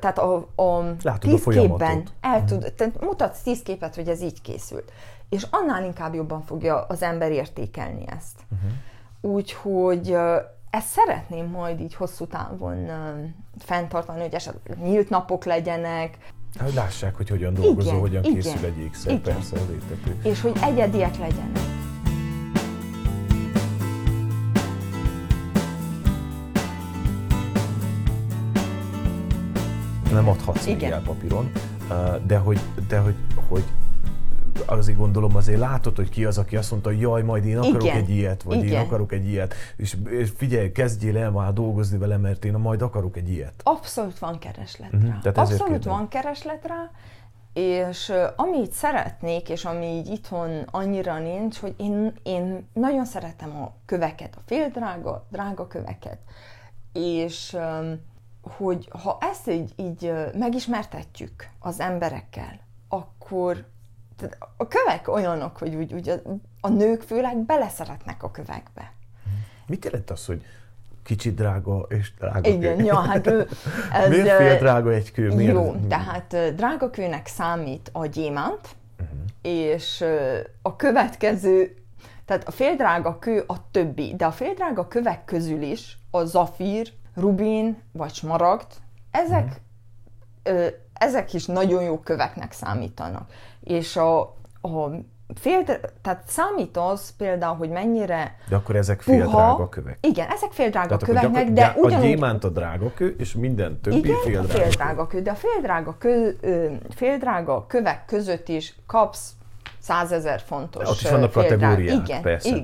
tehát a 10 képben tehát mutatsz 10 képet, hogy ez így készült. És annál inkább jobban fogja az ember értékelni ezt. Úgyhogy ezt szeretném majd így hosszú távon fenntartani, hogy esetleg nyílt napok legyenek. Hát lássák, hogy hogyan dolgozol, hogyan készül egy ékszer, persze, értető. És hogy egyediek legyenek. Nem adhatsz papíron, de hogy azért gondolom azért látod, hogy ki az, aki azt mondta, hogy jaj, majd én akarok egy ilyet, vagy én akarok egy ilyet. És figyelj, kezdjél el már dolgozni vele, mert én majd akarok egy ilyet. Abszolút van kereslet rá. Abszolút van kereslet rá, és amit szeretnék, és ami így itthon annyira nincs, hogy én nagyon szeretem a köveket, a féldrága, drága köveket. És hogy ha ezt így megismertetjük az emberekkel, akkor a kövek olyanok, hogy úgy a nők főleg beleszeretnek a kövekbe. Mit jelent az, hogy kicsit drága és drága igen, kő? Ja, hát, ez, miért fél drága egy kő? Miért? Jó, tehát drága kőnek számít a gyémánt, és a következő, tehát a féldrága kő a többi, de a féldrága kövek közül is a zafír, rubin vagy smaragd, ezek is nagyon jó köveknek számítanak. És tehát számít az például, hogy mennyire. De akkor ezek féldrága kövek. Igen, ezek féldrága köveknek, de ugyanúgy. A gyémánt a drága kő, és minden többi féldrága kő. Igen, féldrága kő, de a féldrága kövek között is kapsz 100 000 fontos. Ott is vannak kategóriák, persze.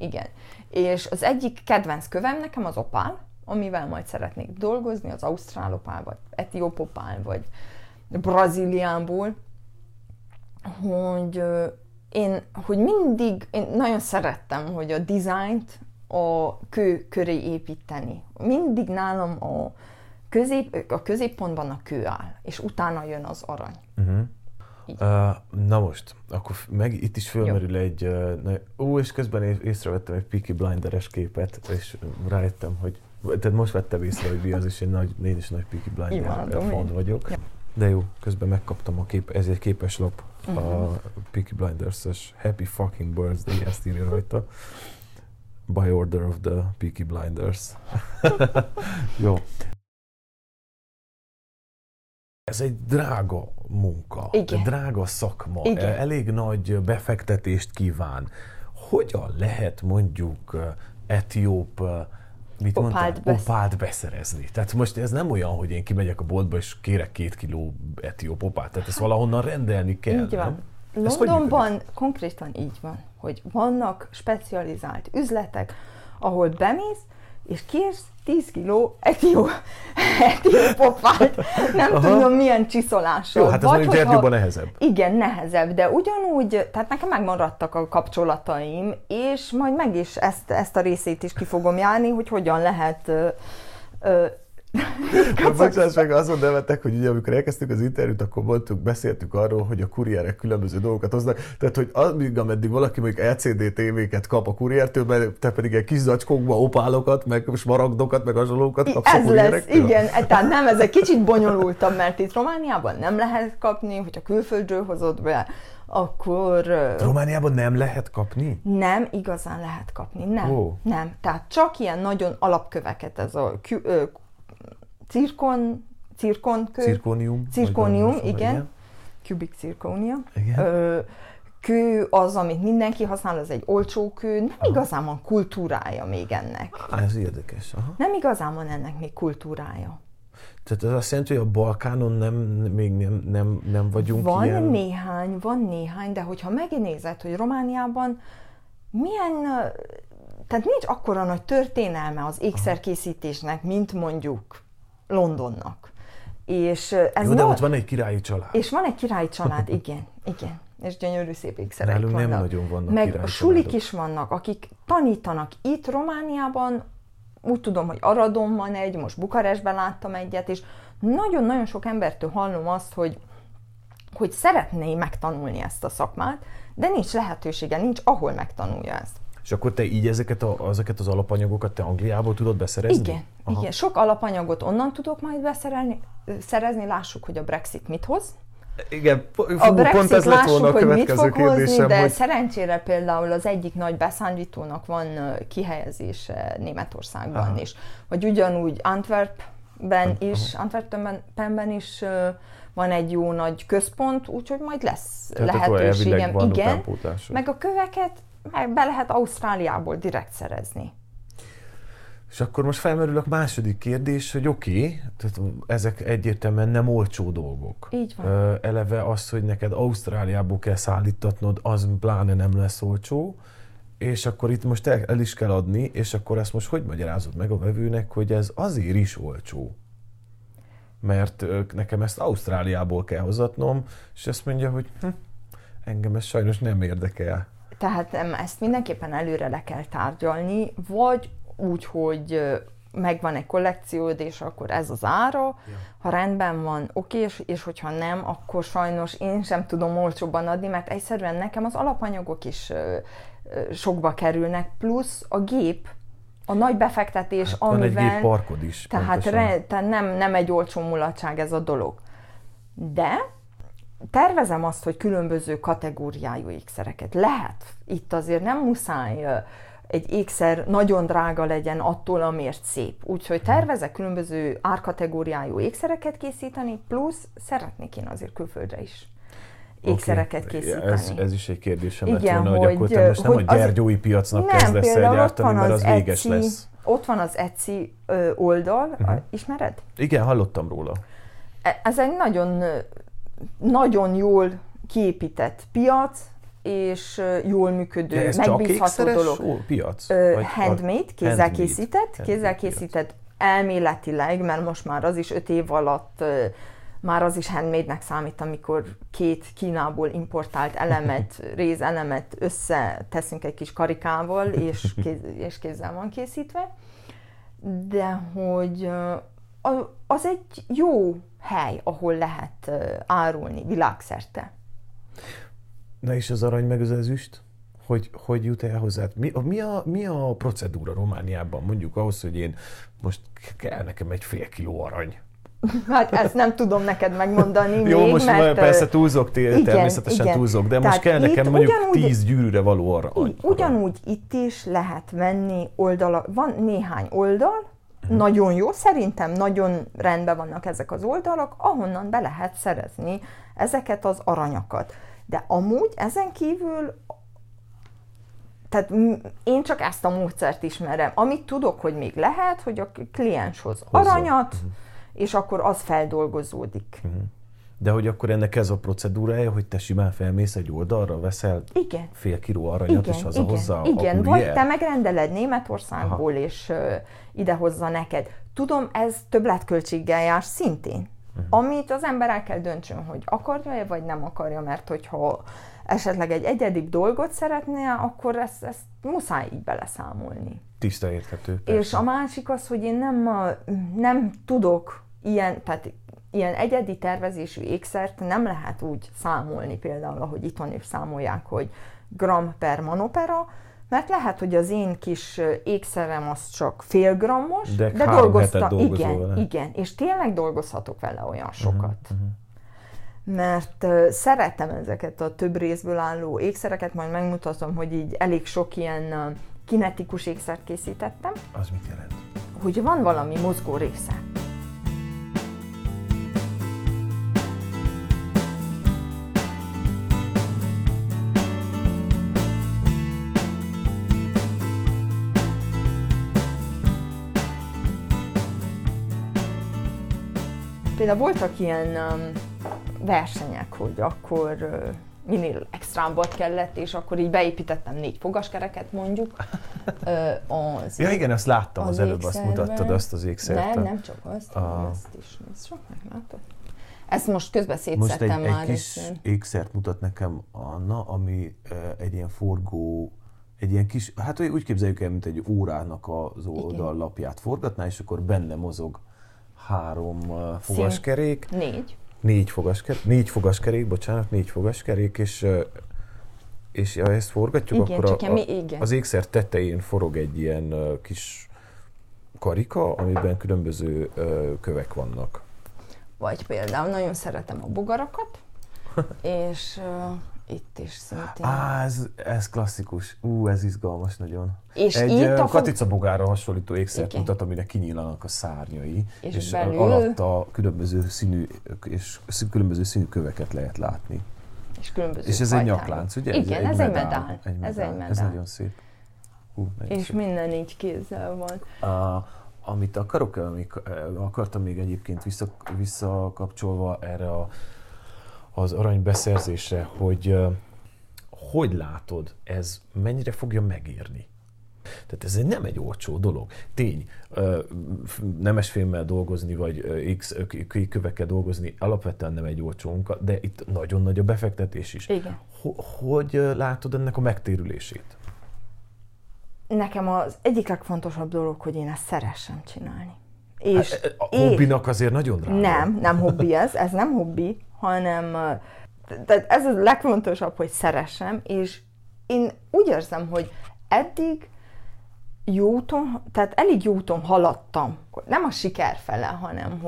Igen. És az egyik kedvenc kövem nekem az opál, amivel majd szeretnék dolgozni, az ausztrál opál, vagy etióp opál, vagy Brazíliából, hogy mindig én nagyon szerettem, hogy a dizájnt a kő köré építeni. Mindig nálam a középpontban a kő áll, és utána jön az arany. Na most, akkor meg itt is fölmerül egy... és közben észrevettem egy Peaky Blinderes képet, és rájöttem, hogy... Tehát most vettem észre, hogy mi az, és én is nagy Peaky Blinders fan vagyok. Ja. De jó, közben megkaptam a kép, ez egy képeslap, a Peaky Blinders-es Happy Fucking Birthday, ezt írja rajta. By order of the Peaky Blinders. Jó. Ez egy drága munka, drága szakma, elég nagy befektetést kíván. Hogyan lehet mondjuk etióp, opált beszerezni? Tehát most ez nem olyan, hogy én kimegyek a boltba és kérek 2 kiló etióp opált, tehát ezt valahonnan rendelni kell. Így van. Londonban konkrétan így van, hogy vannak specializált üzletek, ahol bemész, és kérsz 10 kiló etióp opált, nem tudom milyen csiszolással. Jó, hát ez mondjuk Gyergyóban nehezebb. Igen, nehezebb, de ugyanúgy, tehát nekem megmaradtak a kapcsolataim, és majd meg is ezt a részét is ki fogom járni, hogy hogyan lehet... Bocsáss meg, azon nevettek, hogy ugye amikor elkezdtük az interjút, akkor beszéltük arról, hogy a kurierek különböző dolgokat hoznak, tehát hogy ameddig valaki mondjuk LCD tévéket kap a kuriertől, te pedig egy kis zacskókba opálokat, meg smaragdokat, meg hasonlókat kapsz a kurierektől. Igen, tehát nem, ez egy kicsit bonyolultabb, mert itt Romániában nem lehet kapni, hogyha külföldről hozod be, akkor... Romániában nem lehet kapni? Nem igazán lehet kapni, nem. Tehát csak ilyen nagyon alapköveket, ez a cirkónium, igen. Cubic cirkónia. Kő az, amit mindenki használ, az egy olcsó kő. Nem igazán van kultúrája még ennek. Ez érdekes. Nem igazán van ennek még kultúrája. Tehát ez azt jelenti, hogy a Balkánon még nem vagyunk ilyen? Van néhány, de hogyha megnézed, hogy Romániában milyen... Tehát nincs akkora nagy történelme az ékszerkészítésnek, mint mondjuk Londonnak. És ez jó, de ott van egy királyi család. És van egy királyi család, igen. És gyönyörű szép ékszerek vannak. Nem nagyon vannak meg királyi sulik családok. Is vannak, akik tanítanak itt Romániában, úgy tudom, hogy Aradon van egy, most Bukarestben láttam egyet, és nagyon-nagyon sok embertől hallom azt, hogy szeretné megtanulni ezt a szakmát, de nincs lehetősége, nincs ahol megtanulja ezt. És akkor te így ezeket az alapanyagokat te Angliából tudod beszerezni? Igen. Sok alapanyagot onnan tudok majd beszerezni. Lássuk, hogy a Brexit mit hoz. Igen, a Brexit ez lássuk, hogy mit fog hozni, de szerencsére például az egyik nagy beszállítónak van kihelyezése Németországban is. Vagy ugyanúgy Antwerpenben is van egy jó nagy központ, úgyhogy majd lesz lehetőségem. Igen, meg a köveket be lehet Ausztráliából direkt szerezni. És akkor most felmerül a második kérdés, hogy oké, ezek egyértelműen nem olcsó dolgok. Így van. Eleve az, hogy neked Ausztráliából kell szállítatnod, az pláne nem lesz olcsó, és akkor itt most el is kell adni, és akkor ezt most hogy magyarázod meg a vevőnek, hogy ez azért is olcsó? Mert nekem ezt Ausztráliából kell hozatnom, és azt mondja, hogy engem ez sajnos nem érdekel. Tehát ezt mindenképpen előre le kell tárgyalni, vagy úgy, hogy megvan egy kollekciód, és akkor ez az ára, ha rendben van, oké, és hogyha nem, akkor sajnos én sem tudom olcsóbban adni, mert egyszerűen nekem az alapanyagok is sokba kerülnek, plusz a gép, a nagy befektetés, hát, amivel... Van egy gépparkod is. Tehát nem egy olcsó mulatság ez a dolog. De tervezem azt, hogy különböző kategóriájú ékszereket. Lehet. Itt azért nem muszáj egy ékszer nagyon drága legyen attól, amiért szép. Úgyhogy tervezek különböző árkategóriájú ékszereket készíteni, plusz szeretnék én azért külföldre is ékszereket készíteni. Ez is egy kérdésem lett volna, hogy akkor te most nem a gyergyói piacnak kezdesz el gyártani, mert az véges lesz. Ott van az Etsy oldal, ismered? Igen, hallottam róla. Ez egy nagyon, nagyon jól kiépített piac, és jól működő, megbízható dolog. Ó, piac? Handmade, kézzel készített elméletileg, mert most már az is 5 év alatt már az is handmade-nek számít, amikor 2 Kínából importált elemet, rézelemet összeteszünk egy kis karikával, és kézzel van készítve. De hogy az egy jó hely, ahol lehet árulni világszerte. Na és az arany meg az ezüst? Hogy jut el hozzád? Mi a procedúra Romániában mondjuk ahhoz, hogy én most kell nekem egy fél kiló arany? Hát ezt nem tudom neked megmondani. Jó, még, most mert, persze túlzok, természetesen túlzok, de most kell nekem mondjuk 10 gyűrűre való arany. Ugyanúgy itt is lehet venni oldal, van néhány oldal, nagyon jó, szerintem nagyon rendben vannak ezek az oldalak, ahonnan be lehet szerezni ezeket az aranyakat. De amúgy ezen kívül, tehát én csak ezt a módszert ismerem. Amit tudok, hogy még lehet, hogy a kliens hoz aranyat, és akkor az feldolgozódik. De hogy akkor ennek ez a procedúrája, hogy te simán felmész egy oldalra, veszel fél kiló aranyat, és haza hozzá a kuriér? Vagy te megrendeled Németországból, és ide hozza neked. Tudom, ez többletköltséggel jár szintén. Amit az ember el kell döntsön, hogy akarja-e, vagy nem akarja, mert hogyha esetleg egy egyedibb dolgot szeretné, akkor ezt muszáj így beleszámolni. Tiszta érthető. Persze. És a másik az, hogy én nem tudok ilyen egyedi tervezésű ékszert nem lehet úgy számolni, például, ahogy itthon is számolják, hogy gram per manopera, mert lehet, hogy az én kis ékszerem az csak fél grammos, de dolgoztam. Igen, és tényleg dolgozhatok vele olyan sokat. Mert szeretem ezeket a több részből álló ékszereket, majd megmutatom, hogy így elég sok ilyen kinetikus ékszert készítettem. Az mit jelent? Hogy van valami mozgó része. Például voltak ilyen versenyek, hogy akkor minél extrábbat kellett, és akkor így beépítettem 4 fogaskereket mondjuk. Igen, azt láttam az előbb, azt mutattad azt az ékszert. Nem csak azt, hanem ezt is. Ezt sok meglátod. Ezt most közben szétszettem már. Most egy kis ékszert mutat nekem Anna, ami egy ilyen forgó, egy ilyen kis, hát úgy képzeljük el, mint egy órának az oldallapját forgatná, és akkor benne mozog 3 fogaskerék. 4. 4 fogaskerék, és ha ezt forgatjuk, igen, akkor az ékszer tetején forog egy ilyen kis karika, amiben különböző kövek vannak. Vagy például nagyon szeretem a bogarakat, és itt is szintén. Ez klasszikus. Ez izgalmas nagyon. És egy katicabogára hasonlító ékszert mutat, aminek kinyílanak a szárnyai, és belül... alatta különböző színű köveket lehet látni. És különböző fajtájú. Ez egy nyaklánc, ugye? Igen, ez egy medál. Ez nagyon szép. És szép. Minden így kézzel van. Amit akartam még egyébként visszakapcsolva erre az aranybeszerzésre, hogy látod, ez mennyire fogja megérni? Tehát ez nem egy olcsó dolog. Tény, nemesfémmel dolgozni, vagy X-kövekkel dolgozni alapvetően nem egy olcsó munka, de itt nagyon nagy a befektetés is. Igen. Hogy látod ennek a megtérülését? Nekem az egyik legfontosabb dolog, hogy én ezt szeressem csinálni. És hát, a hobbinak azért nagyon drága. Nem hobbi ez nem hobbi, hanem tehát ez a legfontosabb, hogy szeressem, és én úgy érzem, hogy eddig jó úton, tehát elég jó úton haladtam. Nem a siker fele, hanem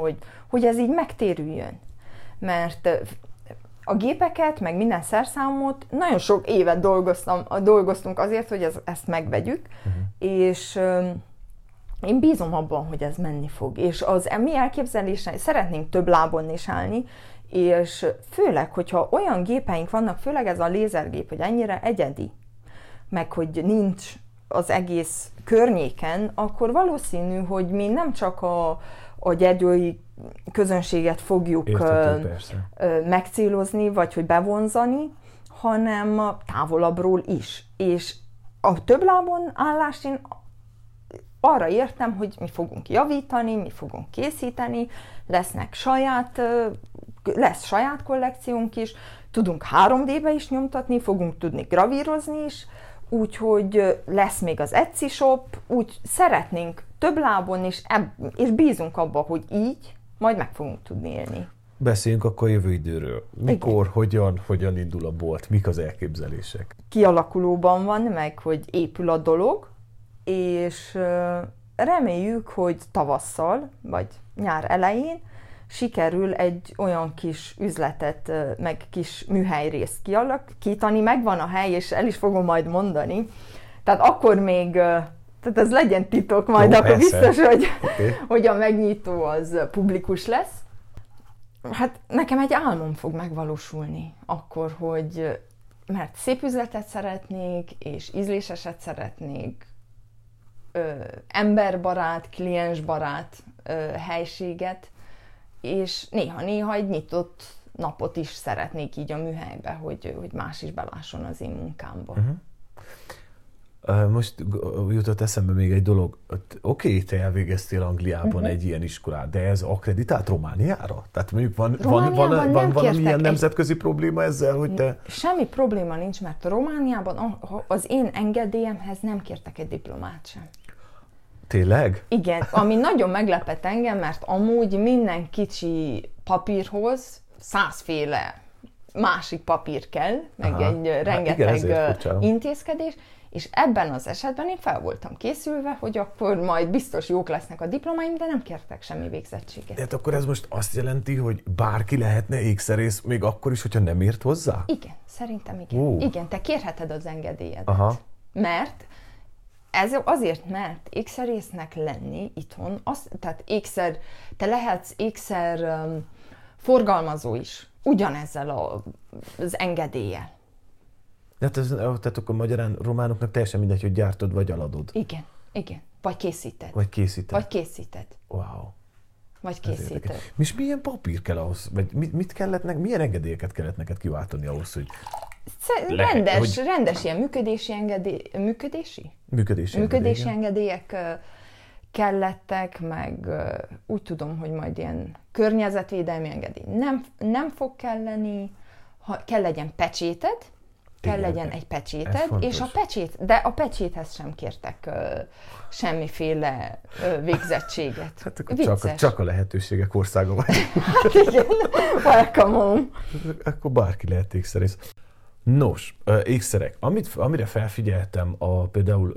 hogy ez így megtérüljön. Mert a gépeket, meg minden szerszámot nagyon sok évet dolgoztunk azért, hogy ezt megvegyük, és én bízom abban, hogy ez menni fog. És az mi elképzelésen szeretnénk több lábon is állni, és főleg, hogyha olyan gépeink vannak, főleg ez a lézergép, hogy ennyire egyedi, meg hogy nincs az egész környéken, akkor valószínű, hogy mi nem csak a gyergyói közönséget fogjuk megcélozni, vagy hogy bevonzani, hanem távolabbról is. És a több lábon állást én arra értem, hogy mi fogunk javítani, mi fogunk készíteni, lesz saját kollekciónk is, tudunk 3D-be is nyomtatni, fogunk tudni gravírozni is, úgyhogy lesz még az Etsy shop, úgy szeretnénk több lábon, és bízunk abba, hogy így majd meg fogunk tudni élni. Beszéljünk akkor a jövő időről. Mikor, igen, hogyan indul a bolt, mik az elképzelések? Kialakulóban van, meg hogy épül a dolog, és reméljük, hogy tavasszal, vagy nyár elején sikerül egy olyan kis üzletet, meg kis műhelyrészt kialakítani, megvan a hely, és el is fogom majd mondani. Tehát akkor még, tehát ez legyen titok majd, jó, akkor persze. Biztos, hogy, okay, hogy a megnyitó az publikus lesz. Hát nekem egy álmom fog megvalósulni akkor, hogy mert szép üzletet szeretnék, és ízléseset szeretnék, emberbarát, kliensbarát helységet, és néha-néha egy nyitott napot is szeretnék így a műhelybe, hogy más is belásson az én munkámba. Uh-huh. Most jutott eszembe még egy dolog. Oké, te elvégeztél Angliában egy ilyen iskolát, de ez akkreditált Romániára? Tehát mondjuk van valamilyen nemzetközi probléma ezzel, hogy te... Semmi probléma nincs, mert Romániában az én engedélyemhez nem kértek egy diplomát sem. Tényleg? Igen, ami nagyon meglepett engem, mert amúgy minden kicsi papírhoz 100-féle másik papír kell, meg egy rengeteg intézkedés, és ebben az esetben én fel voltam készülve, hogy akkor majd biztos jók lesznek a diplomáim, de nem kértek semmi végzettséget. De hát akkor ez most azt jelenti, hogy bárki lehetne ékszerész, még akkor is, hogyha nem ért hozzá? Igen, szerintem igen. Igen, te kérheted az engedélyedet, mert... Ez azért, mert ékszerésznek lenni itthon, tehát te lehetsz ékszer forgalmazó is, ugyanezzel az engedéllyel. Tehát akkor magyarán románoknak teljesen mindegy, hogy gyártod vagy eladod. Igen. Vagy készíted. Wow. És milyen papír kell ahhoz, vagy mit kellett milyen engedélyeket kellett neked kiváltani ahhoz, hogy... Rendes ilyen működési engedélyek kellettek, meg úgy tudom, hogy majd ilyen környezetvédelmi engedély nem fog kelleni, kell legyen pecséted, és de a pecséthez sem kértek semmiféle végzettséget. Hát akkor csak a lehetőségek országa vagy. Hát igen, welcome home. Akkor bárki lehet ékszerész. Nos, ékszerek. Amire felfigyeltem, például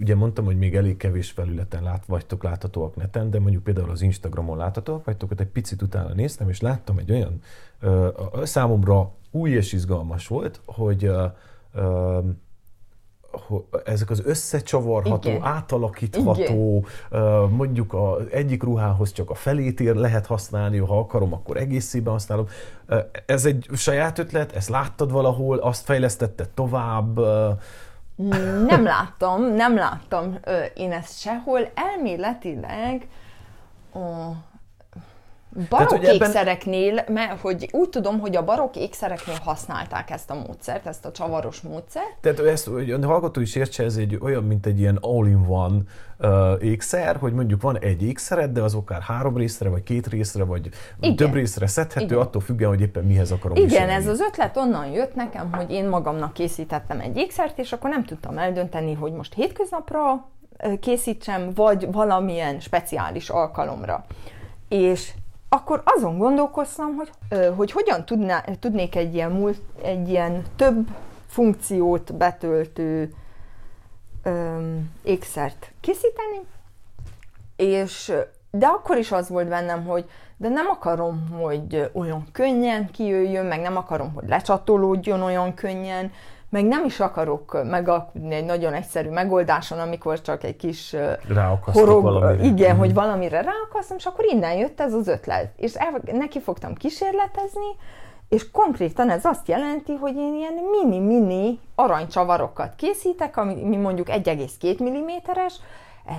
ugye mondtam, hogy még elég kevés felületen vagytok láthatóak neten, de mondjuk például az Instagramon láthatóak vagytok, ott egy picit utána néztem, és láttam egy olyan, számomra új és izgalmas volt, hogy ezek az összecsavarható, átalakítható, mondjuk egyik ruhához csak a felét lehet használni, ha akarom, akkor egészében használom. Ez egy saját ötlet, ezt láttad valahol, azt fejlesztetted tovább. Nem láttam én ezt sehol. Elméletileg a barokk ékszereknél, mert hogy úgy tudom, hogy a barokk ékszereknél használták ezt a módszert, ezt a csavaros módszert. Tehát ezt, hogy hallgató is értse, ez egy olyan, mint egy ilyen all-in-one ékszer, hogy mondjuk van egy ékszered, de az akár 3 részre, vagy 2 részre, vagy igen, több részre szedhető, igen, attól függően, hogy éppen mihez akarom viselni. Igen, ez az ötlet onnan jött nekem, hogy én magamnak készítettem egy ékszert, és akkor nem tudtam eldönteni, hogy most hétköznapra készítsem, vagy valamilyen speciális alkalomra. És akkor azon gondolkoztam, hogy hogyan tudnék egy ilyen több funkciót betöltő ékszert készíteni, de akkor is az volt bennem, hogy de nem akarom, hogy olyan könnyen kijöjjön, meg nem akarom, hogy lecsatolódjon olyan könnyen, meg nem is akarok megalkudni egy nagyon egyszerű megoldáson, amikor csak egy kis horog, valamire. Igen, hogy valamire ráakasztom, és akkor innen jött ez az ötlet. És neki fogtam kísérletezni, és konkrétan ez azt jelenti, hogy én ilyen mini-mini aranycsavarokat készítek, ami mondjuk 1,2 mm-es,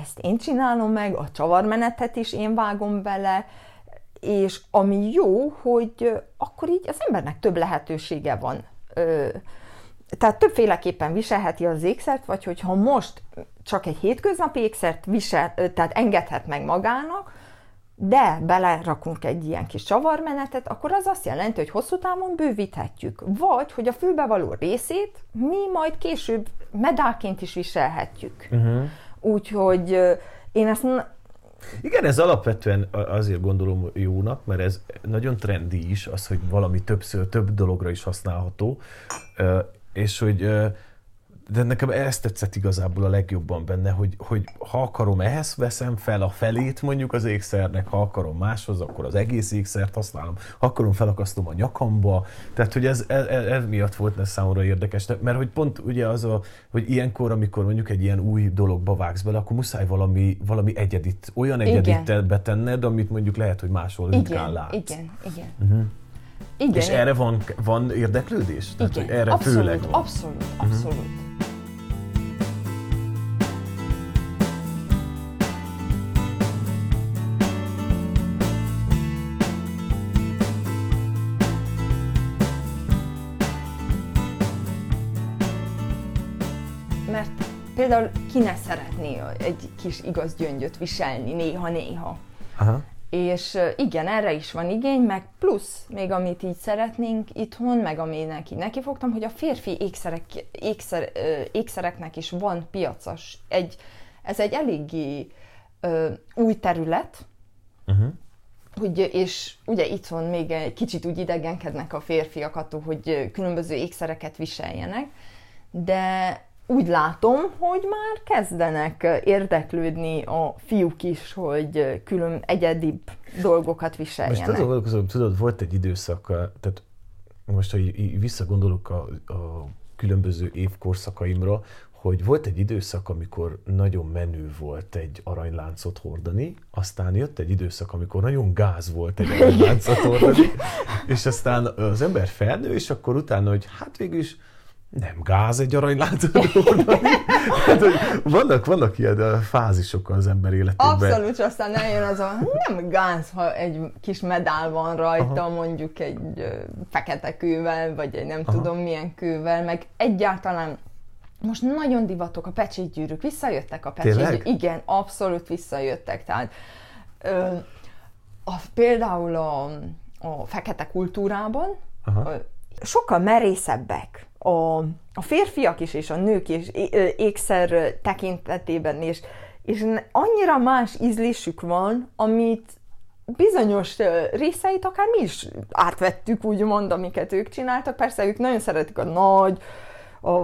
ezt én csinálom meg, a csavarmenetet is én vágom bele, és ami jó, hogy akkor így az embernek több lehetősége van. Tehát többféleképpen viselheti az ékszert, vagy hogyha most csak egy hétköznapi ékszert visel, tehát engedhet meg magának, de belerakunk egy ilyen kis csavarmenetet, akkor az azt jelenti, hogy hosszú távon bővíthetjük. Vagy, hogy a fülbevaló részét mi majd később medálként is viselhetjük. Uh-huh. Úgyhogy én ezt... Igen, ez alapvetően azért gondolom jónak, mert ez nagyon trendi is, az, hogy valami többször, több dologra is használható. És hogy, de nekem ezt tetszett igazából a legjobban benne, hogy ha akarom, ehhez veszem fel a felét mondjuk az ékszernek, ha akarom máshoz, akkor az egész ékszert használom, ha akarom, felakasztom a nyakamba, tehát hogy ez miatt volt számomra érdekes, mert hogy pont ugye az a, hogy ilyenkor, amikor mondjuk egy ilyen új dologba vágsz bele, akkor muszáj valami egyedit, olyan egyedit betenned, amit mondjuk lehet, hogy máshol ritkán látsz. Igen. Uh-huh. Igen, és erre van érdeklődés? Tehát, igen, erre abszolút, főleg van. Abszolút. Uh-huh. Mert például ki ne szeretné egy kis igaz gyöngyöt viselni néha-néha. Aha. És igen, erre is van igény, meg plusz, még amit így szeretnénk itthon, meg aminek így nekifogtam, hogy a férfi ékszereknek is van piacos. Ez egy eléggé új terület, uh-huh. És ugye itthon még egy kicsit úgy idegenkednek a férfiak attól, hogy különböző ékszereket viseljenek, de úgy látom, hogy már kezdenek érdeklődni a fiúk is, hogy külön egyedibb dolgokat viseljenek. Most azon gondolkozom, tudod, volt egy időszak, tehát most, ha így visszagondolok a különböző évkorszakaimra, hogy volt egy időszak, amikor nagyon menő volt egy aranyláncot hordani, aztán jött egy időszak, amikor nagyon gáz volt egy aranyláncot hordani, és aztán az ember felnő, és akkor utána, hogy hát végül is nem gáz egy aranyláncot hordani. Hát, vannak ilyen fázisok az ember életében. Abszolút, aztán eljön az a nem gáz, ha egy kis medál van rajta, aha, mondjuk egy fekete kővel, vagy egy nem, aha, tudom milyen kővel, meg egyáltalán most nagyon divatok a pecsétgyűrűk, visszajöttek a pecsétgyűrűk. Igen, abszolút visszajöttek. Tehát, például a fekete kultúrában, aha, sokkal merészebbek a férfiak is, és a nők is ékszer tekintetében is, és annyira más ízlésük van, amit bizonyos részeit akár mi is átvettük, úgymond, amiket ők csináltak. Persze ők nagyon szeretik a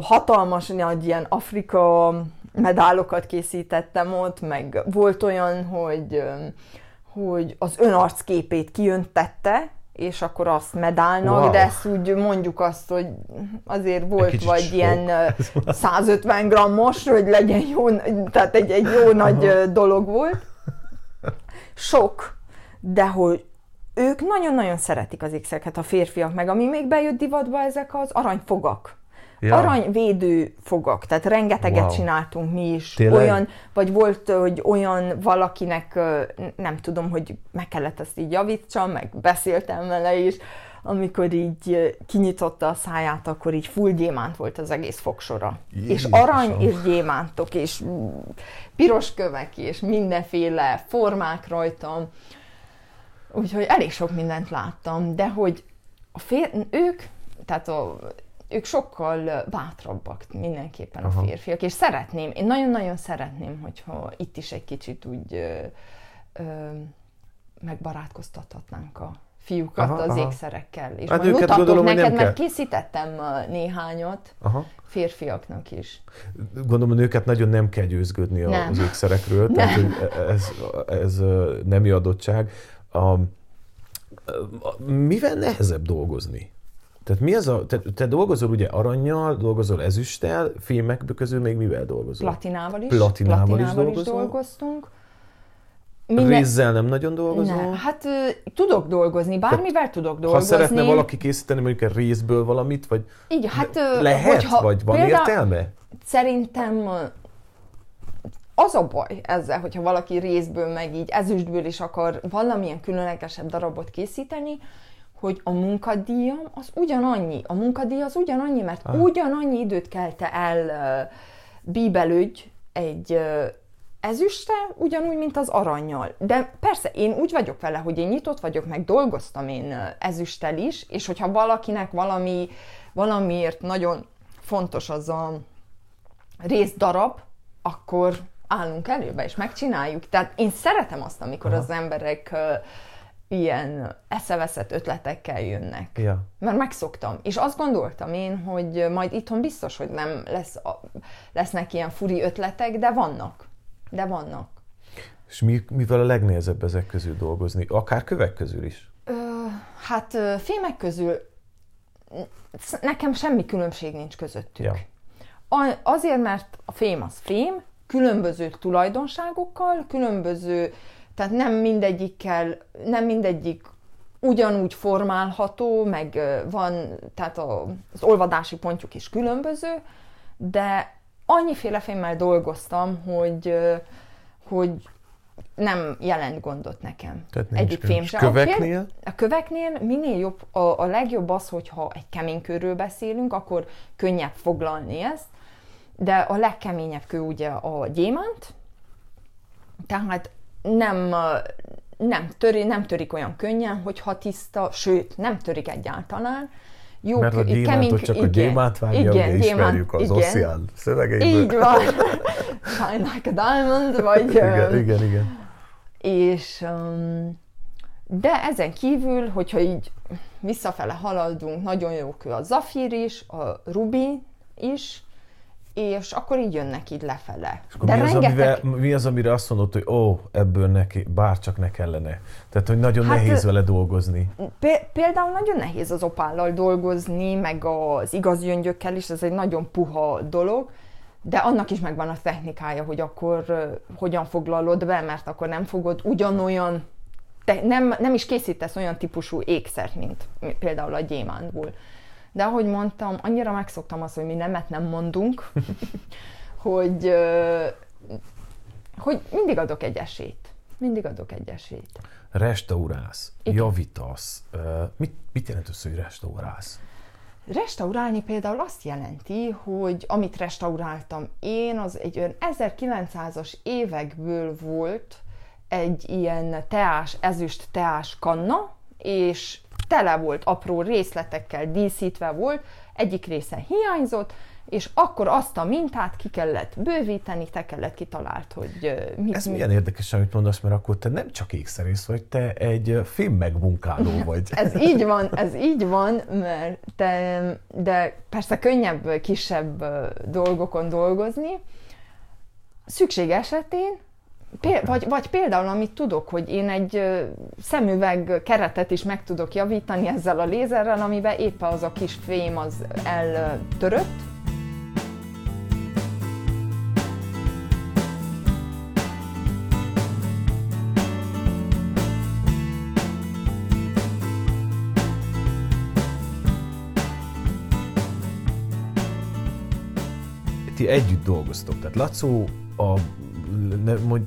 hatalmas, nagy ilyen Afrika medálokat készítettem ott, meg volt olyan, hogy az önarcképét kijöntette, és akkor azt medálnak, wow, de ezt úgy mondjuk azt, hogy azért volt vagy sok, ilyen 150 grammos, hogy legyen jó, tehát egy jó nagy dolog volt. Sok, de hogy ők nagyon-nagyon szeretik az ékszereket, a férfiak, meg ami még bejött divatba, ezek az aranyfogak. Ja. Aranyvédő fogak, tehát rengeteget csináltunk mi is. Tényleg? Olyan, vagy volt, hogy olyan valakinek, nem tudom, hogy meg kellett ezt így javítsam, meg beszéltem vele is, amikor így kinyitotta a száját, akkor így full gyémánt volt az egész fogsora. Jézusom. És arany, és gyémántok, és piros kövek, és mindenféle formák rajtam. Úgyhogy elég sok mindent láttam, de hogy ők sokkal bátrabbak mindenképpen a férfiak, és szeretném, én nagyon-nagyon szeretném, hogyha itt is egy kicsit úgy megbarátkoztathatnánk a fiúkat az ékszerekkel. És hát majd mutatok gondolom, neked, mert készítettem néhányat férfiaknak is. Gondolom, hogy őket nagyon nem kell győzködni az ékszerekről, tehát ez nemi adottság. Mivel nehezebb dolgozni? Tehát mi az te dolgozol ugye arannyal, dolgozol ezüsttel, filmek közül még mivel dolgozol? Platinával is dolgoztunk. Rézzel nem nagyon dolgozol? Ne. Hát tudok dolgozni, bármivel tehát, tudok dolgozni. Ha szeretne valaki készíteni mondjuk a rézből valamit, vagy így, hát, lehet, vagy van értelme? Szerintem az a baj ezzel, hogyha valaki rézből meg így ezüstből is akar valamilyen különlegesebb darabot készíteni, hogy a munkadíjam az ugyanannyi. A munkadíj az ugyanannyi, mert ugyanannyi időt kell te elbíbelődj egy ezüste, ugyanúgy, mint az arannyal. De persze, én úgy vagyok vele, hogy én nyitott vagyok, meg dolgoztam én ezüsttel is, és hogyha valakinek valamiért nagyon fontos az a részdarab, akkor állunk előbe, és megcsináljuk. Tehát én szeretem azt, amikor az emberek ilyen eszeveszett ötletekkel jönnek. Ja. Mert megszoktam. És azt gondoltam én, hogy majd itthon biztos, hogy nem lesznek ilyen furi ötletek, de vannak. És mivel a legnehezebb ezek közül dolgozni? Akár kövek közül is? Fémek közül nekem semmi különbség nincs közöttük. Ja. Azért, mert a fém az fém, különböző tulajdonságokkal, tehát nem mindegyik ugyanúgy formálható, meg van, tehát az olvadási pontjuk is különböző, de annyiféle fémmel dolgoztam, hogy nem jelent gondot nekem. Egyik fém sem. A köveknél minél jobb, a legjobb az, hogyha egy kemény kőről beszélünk, akkor könnyebb foglalni ezt, de a legkeményebb kő ugye a gyémánt, tehát nem törik olyan könnyen, hogyha tiszta, sőt, nem törik egyáltalán. Jó, mert a gyémántot csak a gyémánt vágja, ugye ismerjük az Ocean szövegeiből. Így van. Shine like a diamond, vagy... Igen. És... de ezen kívül, hogyha így visszafele haladunk, nagyon jó kő a zafír is, a rubi is, és akkor így jönnek így lefele. De mi az, amire azt mondod, hogy ebből neki, bárcsak ne kellene? Tehát, hogy nagyon nehéz vele dolgozni. Például nagyon nehéz az opállal dolgozni, meg az igaz gyöngyökkel is, ez egy nagyon puha dolog, de annak is megvan a technikája, hogy akkor hogyan foglalod be, mert akkor nem fogod ugyanolyan, nem is készítesz olyan típusú ékszert, mint például a gyémántból. De ahogy mondtam, annyira megszoktam azt, hogy mi nemet nem mondunk, hogy mindig adok egy esélyt. Restaurálsz, javítasz. Mit jelent az, hogy restaurálsz? Restaurálni például azt jelenti, hogy amit restauráltam én, az egy olyan 1900-as évekből volt egy ilyen teás, ezüst teás kanna, és tele volt apró részletekkel, díszítve volt, egyik része hiányzott, és akkor azt a mintát ki kellett bővíteni, te kellett kitalált, hogy mit... Ez milyen érdekes, amit mondasz, mert akkor te nem csak ékszerész vagy, te egy filmmegmunkáló vagy. ez így van, mert de persze könnyebb, kisebb dolgokon dolgozni. Szükség esetén, vagy például, amit tudok, hogy én egy szemüveg keretet is meg tudok javítani ezzel a lézerrel, amiben éppen az a kis fém az eltörött. ti együtt dolgoztok, tehát Lacó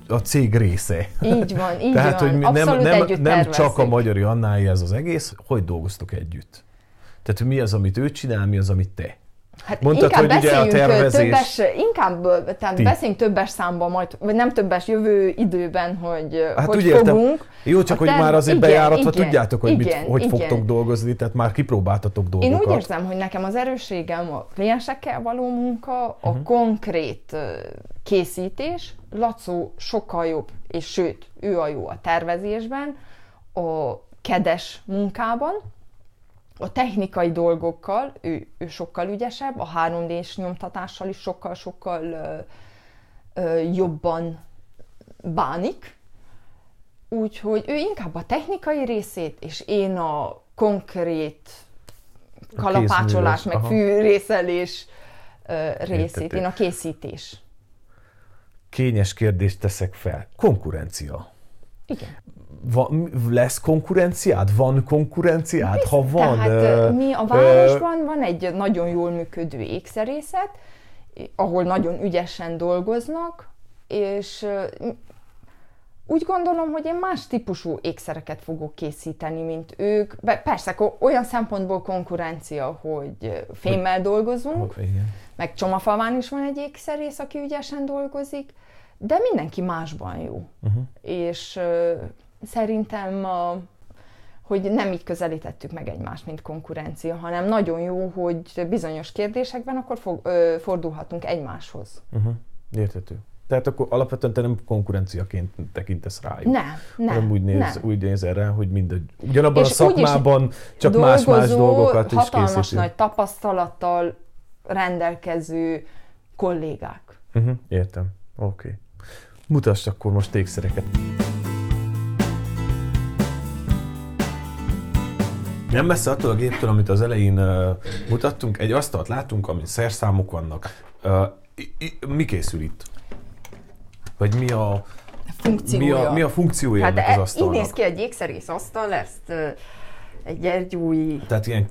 a cég része. Így van, így tehát, van. Hogy nem csak a Magyari Annái ez az egész, hogy dolgoztok együtt? Tehát mi az, amit ő csinál, mi az, amit te? Hát mondtad, hogy ugye a tervezés... beszéljünk többes számban majd, vagy nem többes, jövő időben, hogy hogy fogunk. Jó, csak hogy már azért bejáratva tudjátok, hogy fogtok dolgozni, tehát már kipróbáltatok dolgokat. Én úgy érzem, hogy nekem az erősségem a kliensekkel való munka, a konkrét készítés. Lacó sokkal jobb, és sőt, ő a jó a tervezésben, a kedes munkában. A technikai dolgokkal ő sokkal ügyesebb, a 3D-s nyomtatással is sokkal-sokkal jobban bánik. Úgyhogy ő inkább a technikai részét, és én a konkrét kalapácsolás, meg fűrészelés részét, én a készítés. Kényes kérdést teszek fel. Konkurencia. Igen. Lesz konkurenciád? Van konkurenciád? Visz, ha van... Tehát mi a városban van egy nagyon jól működő ékszerészet, ahol nagyon ügyesen dolgoznak, és úgy gondolom, hogy én más típusú ékszereket fogok készíteni, mint ők. Persze, olyan szempontból konkurencia, hogy fémmel dolgozunk, meg Csomafalván is van egy ékszerész, aki ügyesen dolgozik, de mindenki másban jó. És... szerintem, hogy nem így közelítettük meg egymást, mint konkurencia, hanem nagyon jó, hogy bizonyos kérdésekben akkor fordulhatunk egymáshoz. Érthető. Tehát akkor alapvetően te nem konkurenciaként tekintesz rájuk. Nem. Úgy néz erre, hogy mindegy. Ugyanabban és a szakmában csak más dolgokat is készíti. Hatalmas nagy tapasztalattal rendelkező kollégák. Értem. Oké. Mutass akkor most ékszereket. Nem messze attól a géptől, amit az elején mutattunk, egy asztalt látunk, amin szerszámok vannak. Mi készül itt? Vagy mi a funkciója hát ennek az asztalnak? Így néz ki egy ékszerész asztal, ezt egy gyergyúi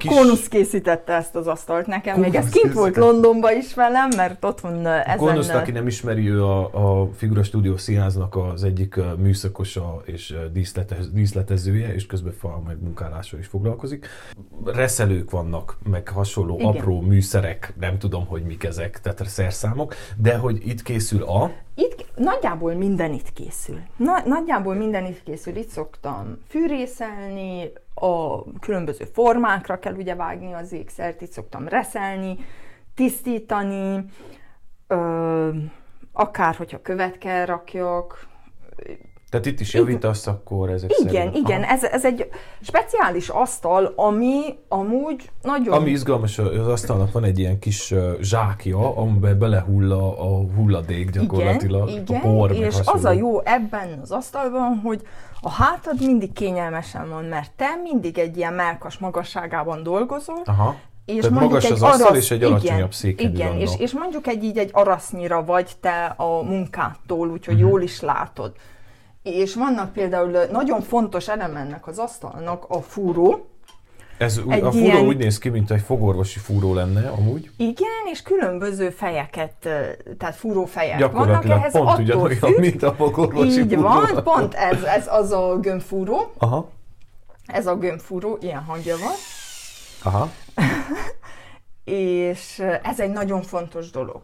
Konusz készítette ezt az asztalt nekem. Konusz még ez kint volt Londonban is velem, mert otthon ezen... Konuszt, aki nem ismeri, ő a Figura Studio színháznak az egyik műszakosa és díszletezője, és közben fal megmunkálással is foglalkozik. Reszelők vannak, meg hasonló apró műszerek, nem tudom, hogy mik ezek, tehát szerszámok, de hogy itt készül a... Nagyjából minden itt készül. Nagyjából minden itt készül. Itt szoktam fűrészelni, a különböző formákra kell ugye vágni az ékszert, itt szoktam reszelni, tisztítani, akár hogyha követ kell rakjak. Tehát itt is javítasz akkor ezek szerint? Igen, ez egy speciális asztal, ami amúgy nagyon... Ami izgalmas, az asztalnak van egy ilyen kis zsákja, amiben belehull a hulladék gyakorlatilag, a bor, és hasonló. Az a jó ebben az asztalban, hogy a hátad mindig kényelmesen van, mert te mindig egy ilyen mellkas magasságában dolgozol. Aha. És tehát magas egy az asztal és egy alacsonyabb széken ül. És mondjuk egy arasznyira vagy te a munkától, úgyhogy jól is látod. És vannak például nagyon fontos elemennek az asztalnak a fúró. A fúró ilyen, úgy néz ki, mint egy fogorvosi fúró lenne amúgy. Igen, és különböző fejeket, tehát fúrófejek vannak ehhez. Pont ugyanolyan, mint a fogorvosi így fúró. Így van, pont ez az a gömbfúró. Aha. Ez a gömbfúró, ilyen hangja van. Aha. És ez egy nagyon fontos dolog.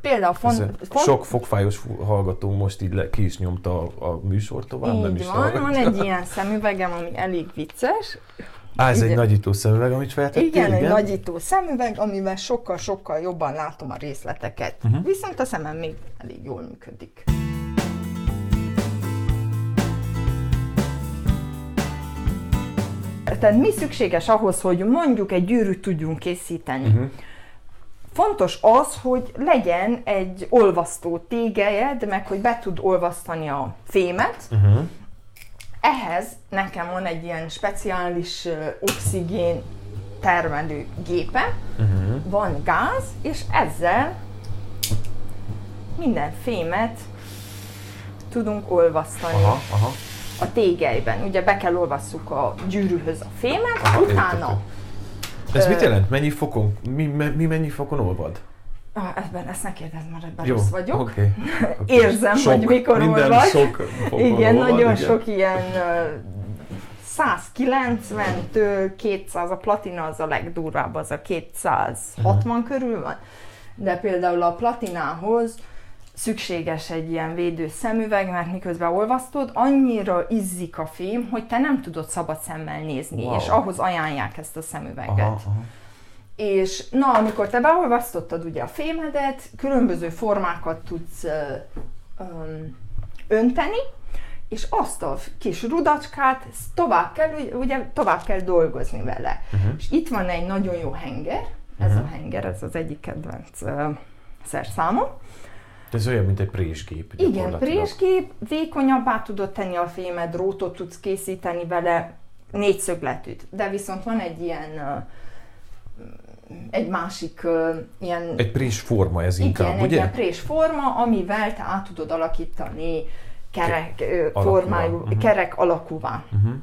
Például sok fogfájos hallgatónk most így ki is nyomta a műsor tovább, így nem is van, hallgatja. Van egy ilyen szemüvegem, ami elég vicces. Ez egy nagyító szemüveg, amit feltettél? Igen, egy nagyító szemüveg, amivel sokkal-sokkal jobban látom a részleteket. Viszont a szemem még elég jól működik. Tehát mi szükséges ahhoz, hogy mondjuk egy gyűrűt tudjunk készíteni? Fontos az, hogy legyen egy olvasztó tégelyed, meg hogy be tud olvasztani a fémet. Ehhez nekem van egy ilyen speciális oxigén termelő gépe, van gáz, és ezzel minden fémet tudunk olvasztani a tégelyben. Ugye be kell olvasszuk a gyűrűhöz a fémet, utána... Ez mit jelent? Mennyi fokon? Mi mennyi fokon olvad? Ebben lesz ne kérdezd, mert ebben rossz vagyok. Okay. Érzem, sok, hogy mikor hol vagy. Sok igen, nagyon van, sok ilyen 190-től 200, a platina az a legdurvább, az a 260 körül van. De például a platinához szükséges egy ilyen védő szemüveg, mert miközben olvasztod, annyira izzik a fém, hogy te nem tudod szabad szemmel nézni, wow. És ahhoz ajánlják ezt a szemüveget. Aha, aha. És na, amikor te beolvasztottad ugye a fémedet, különböző formákat tudsz önteni, és azt a kis rudacskát tovább kell dolgozni vele. Uh-huh. És itt van egy nagyon jó henger, ez uh-huh. a henger, ez az egyik kedvenc szerszámom. Ez olyan, mint egy présgép. Igen, présgép, vékonyabbá tudod tenni a fémed, drótot tudsz készíteni vele, négyszögletűt. De viszont van egy ilyen... egy másik ilyen... Egy présforma ez inkább, igen, ugye? Igen, egy présforma, amivel te át tudod alakítani kerek alakúvá. Uh-huh.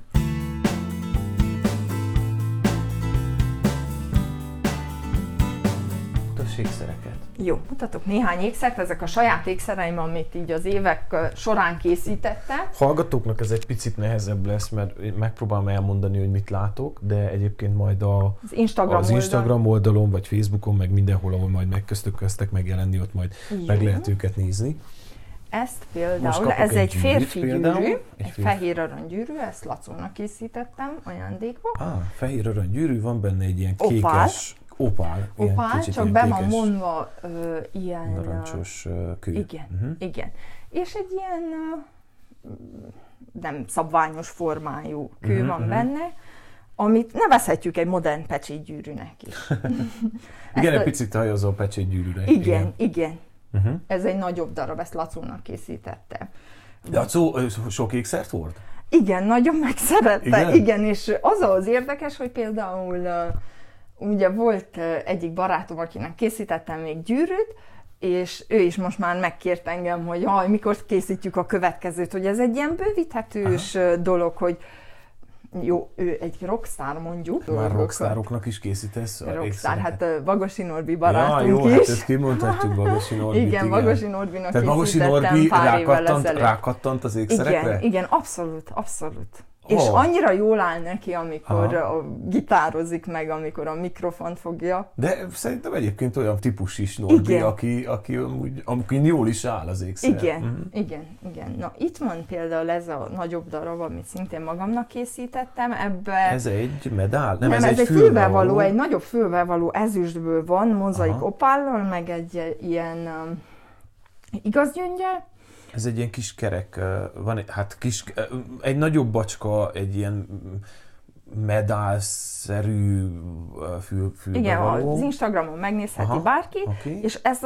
Mutasd ékszereket. Jó, mutatok néhány ékszert, ezek a saját ékszereim, amit így az évek során készítettem. Hallgatóknak ez egy picit nehezebb lesz, mert megpróbálom elmondani, hogy mit látok, de egyébként majd az Instagram oldalon, vagy Facebookon, meg mindenhol, ahol majd köztek megjelenni, ott majd jó. Meg lehet őket nézni. Ezt például, ez egy férfi gyűrű, egy fehér aranygyűrű, ezt Lacónak készítettem ajándékba. Fehér aranygyűrű, van benne egy ilyen kékes... Opál, csak be van mondva ilyen... narancsos kő. Igen, uh-huh. igen. És egy ilyen nem szabványos formájú kő uh-huh, van uh-huh. benne, amit nevezhetjük egy modern pecsétgyűrűnek is. Igen, egy picit hajazó a pecsétgyűrűnek. Igen. Uh-huh. Ez egy nagyobb darab, ezt Lacónak készítette. Lacó sok ékszert volt? Igen, nagyon megszerette. Igen, és az érdekes, hogy például... ugye volt egyik barátom, akinek készítettem még gyűrűt, és ő is most már megkért engem, hogy mikor készítjük a következőt, hogy ez egy ilyen bővíthetős aha. dolog, hogy jó, ő egy rockstar mondjuk. Már rockstaroknak is készítesz? Rockstar, hát Vágási Norbi barátunk is. Jó, hát ezt kimondhatjuk Vágási Norbit. Igen, Vágási Norbinak készítettem pár évvel ezelőtt. Rákattant az ékszerekre? Igen, abszolút. Oh. És annyira jól áll neki, amikor gitározik meg, amikor a mikrofont fogja. De szerintem egyébként olyan típus is Norbi, aki jól is áll az ékszer. Igen. Na, itt van például ez a nagyobb darab, amit szintén magamnak készítettem. Ez egy medál? Nem, ez egy fülbevaló, egy nagyobb fülbevaló ezüstből van, mozaik opállal, meg egy ilyen igaz gyöngyel. Ez egy ilyen kis kerek, egy nagyobb bacska, egy ilyen medálszerű fülbevaló. Igen, az Instagramon megnézheti bárki, és ezt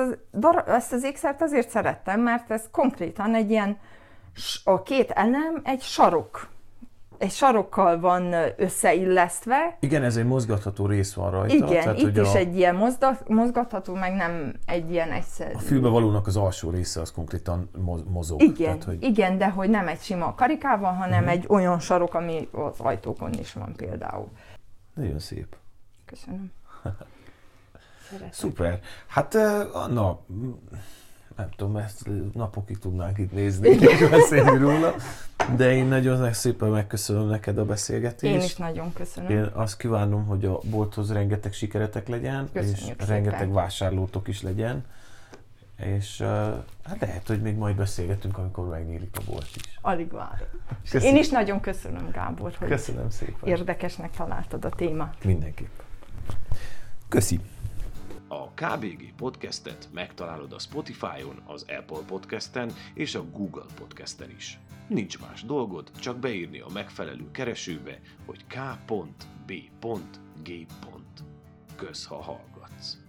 az ékszert azért szerettem, mert ez konkrétan egy ilyen, a két elem egy sarok. Egy sarokkal van összeillesztve. Igen, ez egy mozgatható rész van rajta. Igen, tehát, itt is egy ilyen mozgatható, meg nem egy ilyen egyszerű. A fülbevalónak az alsó része az konkrétan mozog. Igen, tehát, hogy... igen, de hogy nem egy sima karikával, hanem egy olyan sarok, ami az ajtókon is van például. Nagyon szép. Köszönöm. Szuper. Hát Anna, nem tudom, ezt napokig tudnánk itt nézni, és beszélni róla. De én nagyon szépen megköszönöm neked a beszélgetést. Én is nagyon köszönöm. Én azt kívánom, hogy a bolthoz rengeteg sikeretek legyen, köszönjük és szépen. Rengeteg vásárlótok is legyen. És hát lehet, hogy még majd beszélgetünk, amikor megnyílik a bolt is. Alig várom. Én is nagyon köszönöm, Gábor, hogy köszönöm szépen. Érdekesnek találtad a témát. Mindenképp. Köszi. A KBG podcastet megtalálod a Spotify-on, az Apple podcasten és a Google podcasten is. Nincs más dolgod, csak beírni a megfelelő keresőbe, hogy k.b.g. Kösz, ha hallgatsz!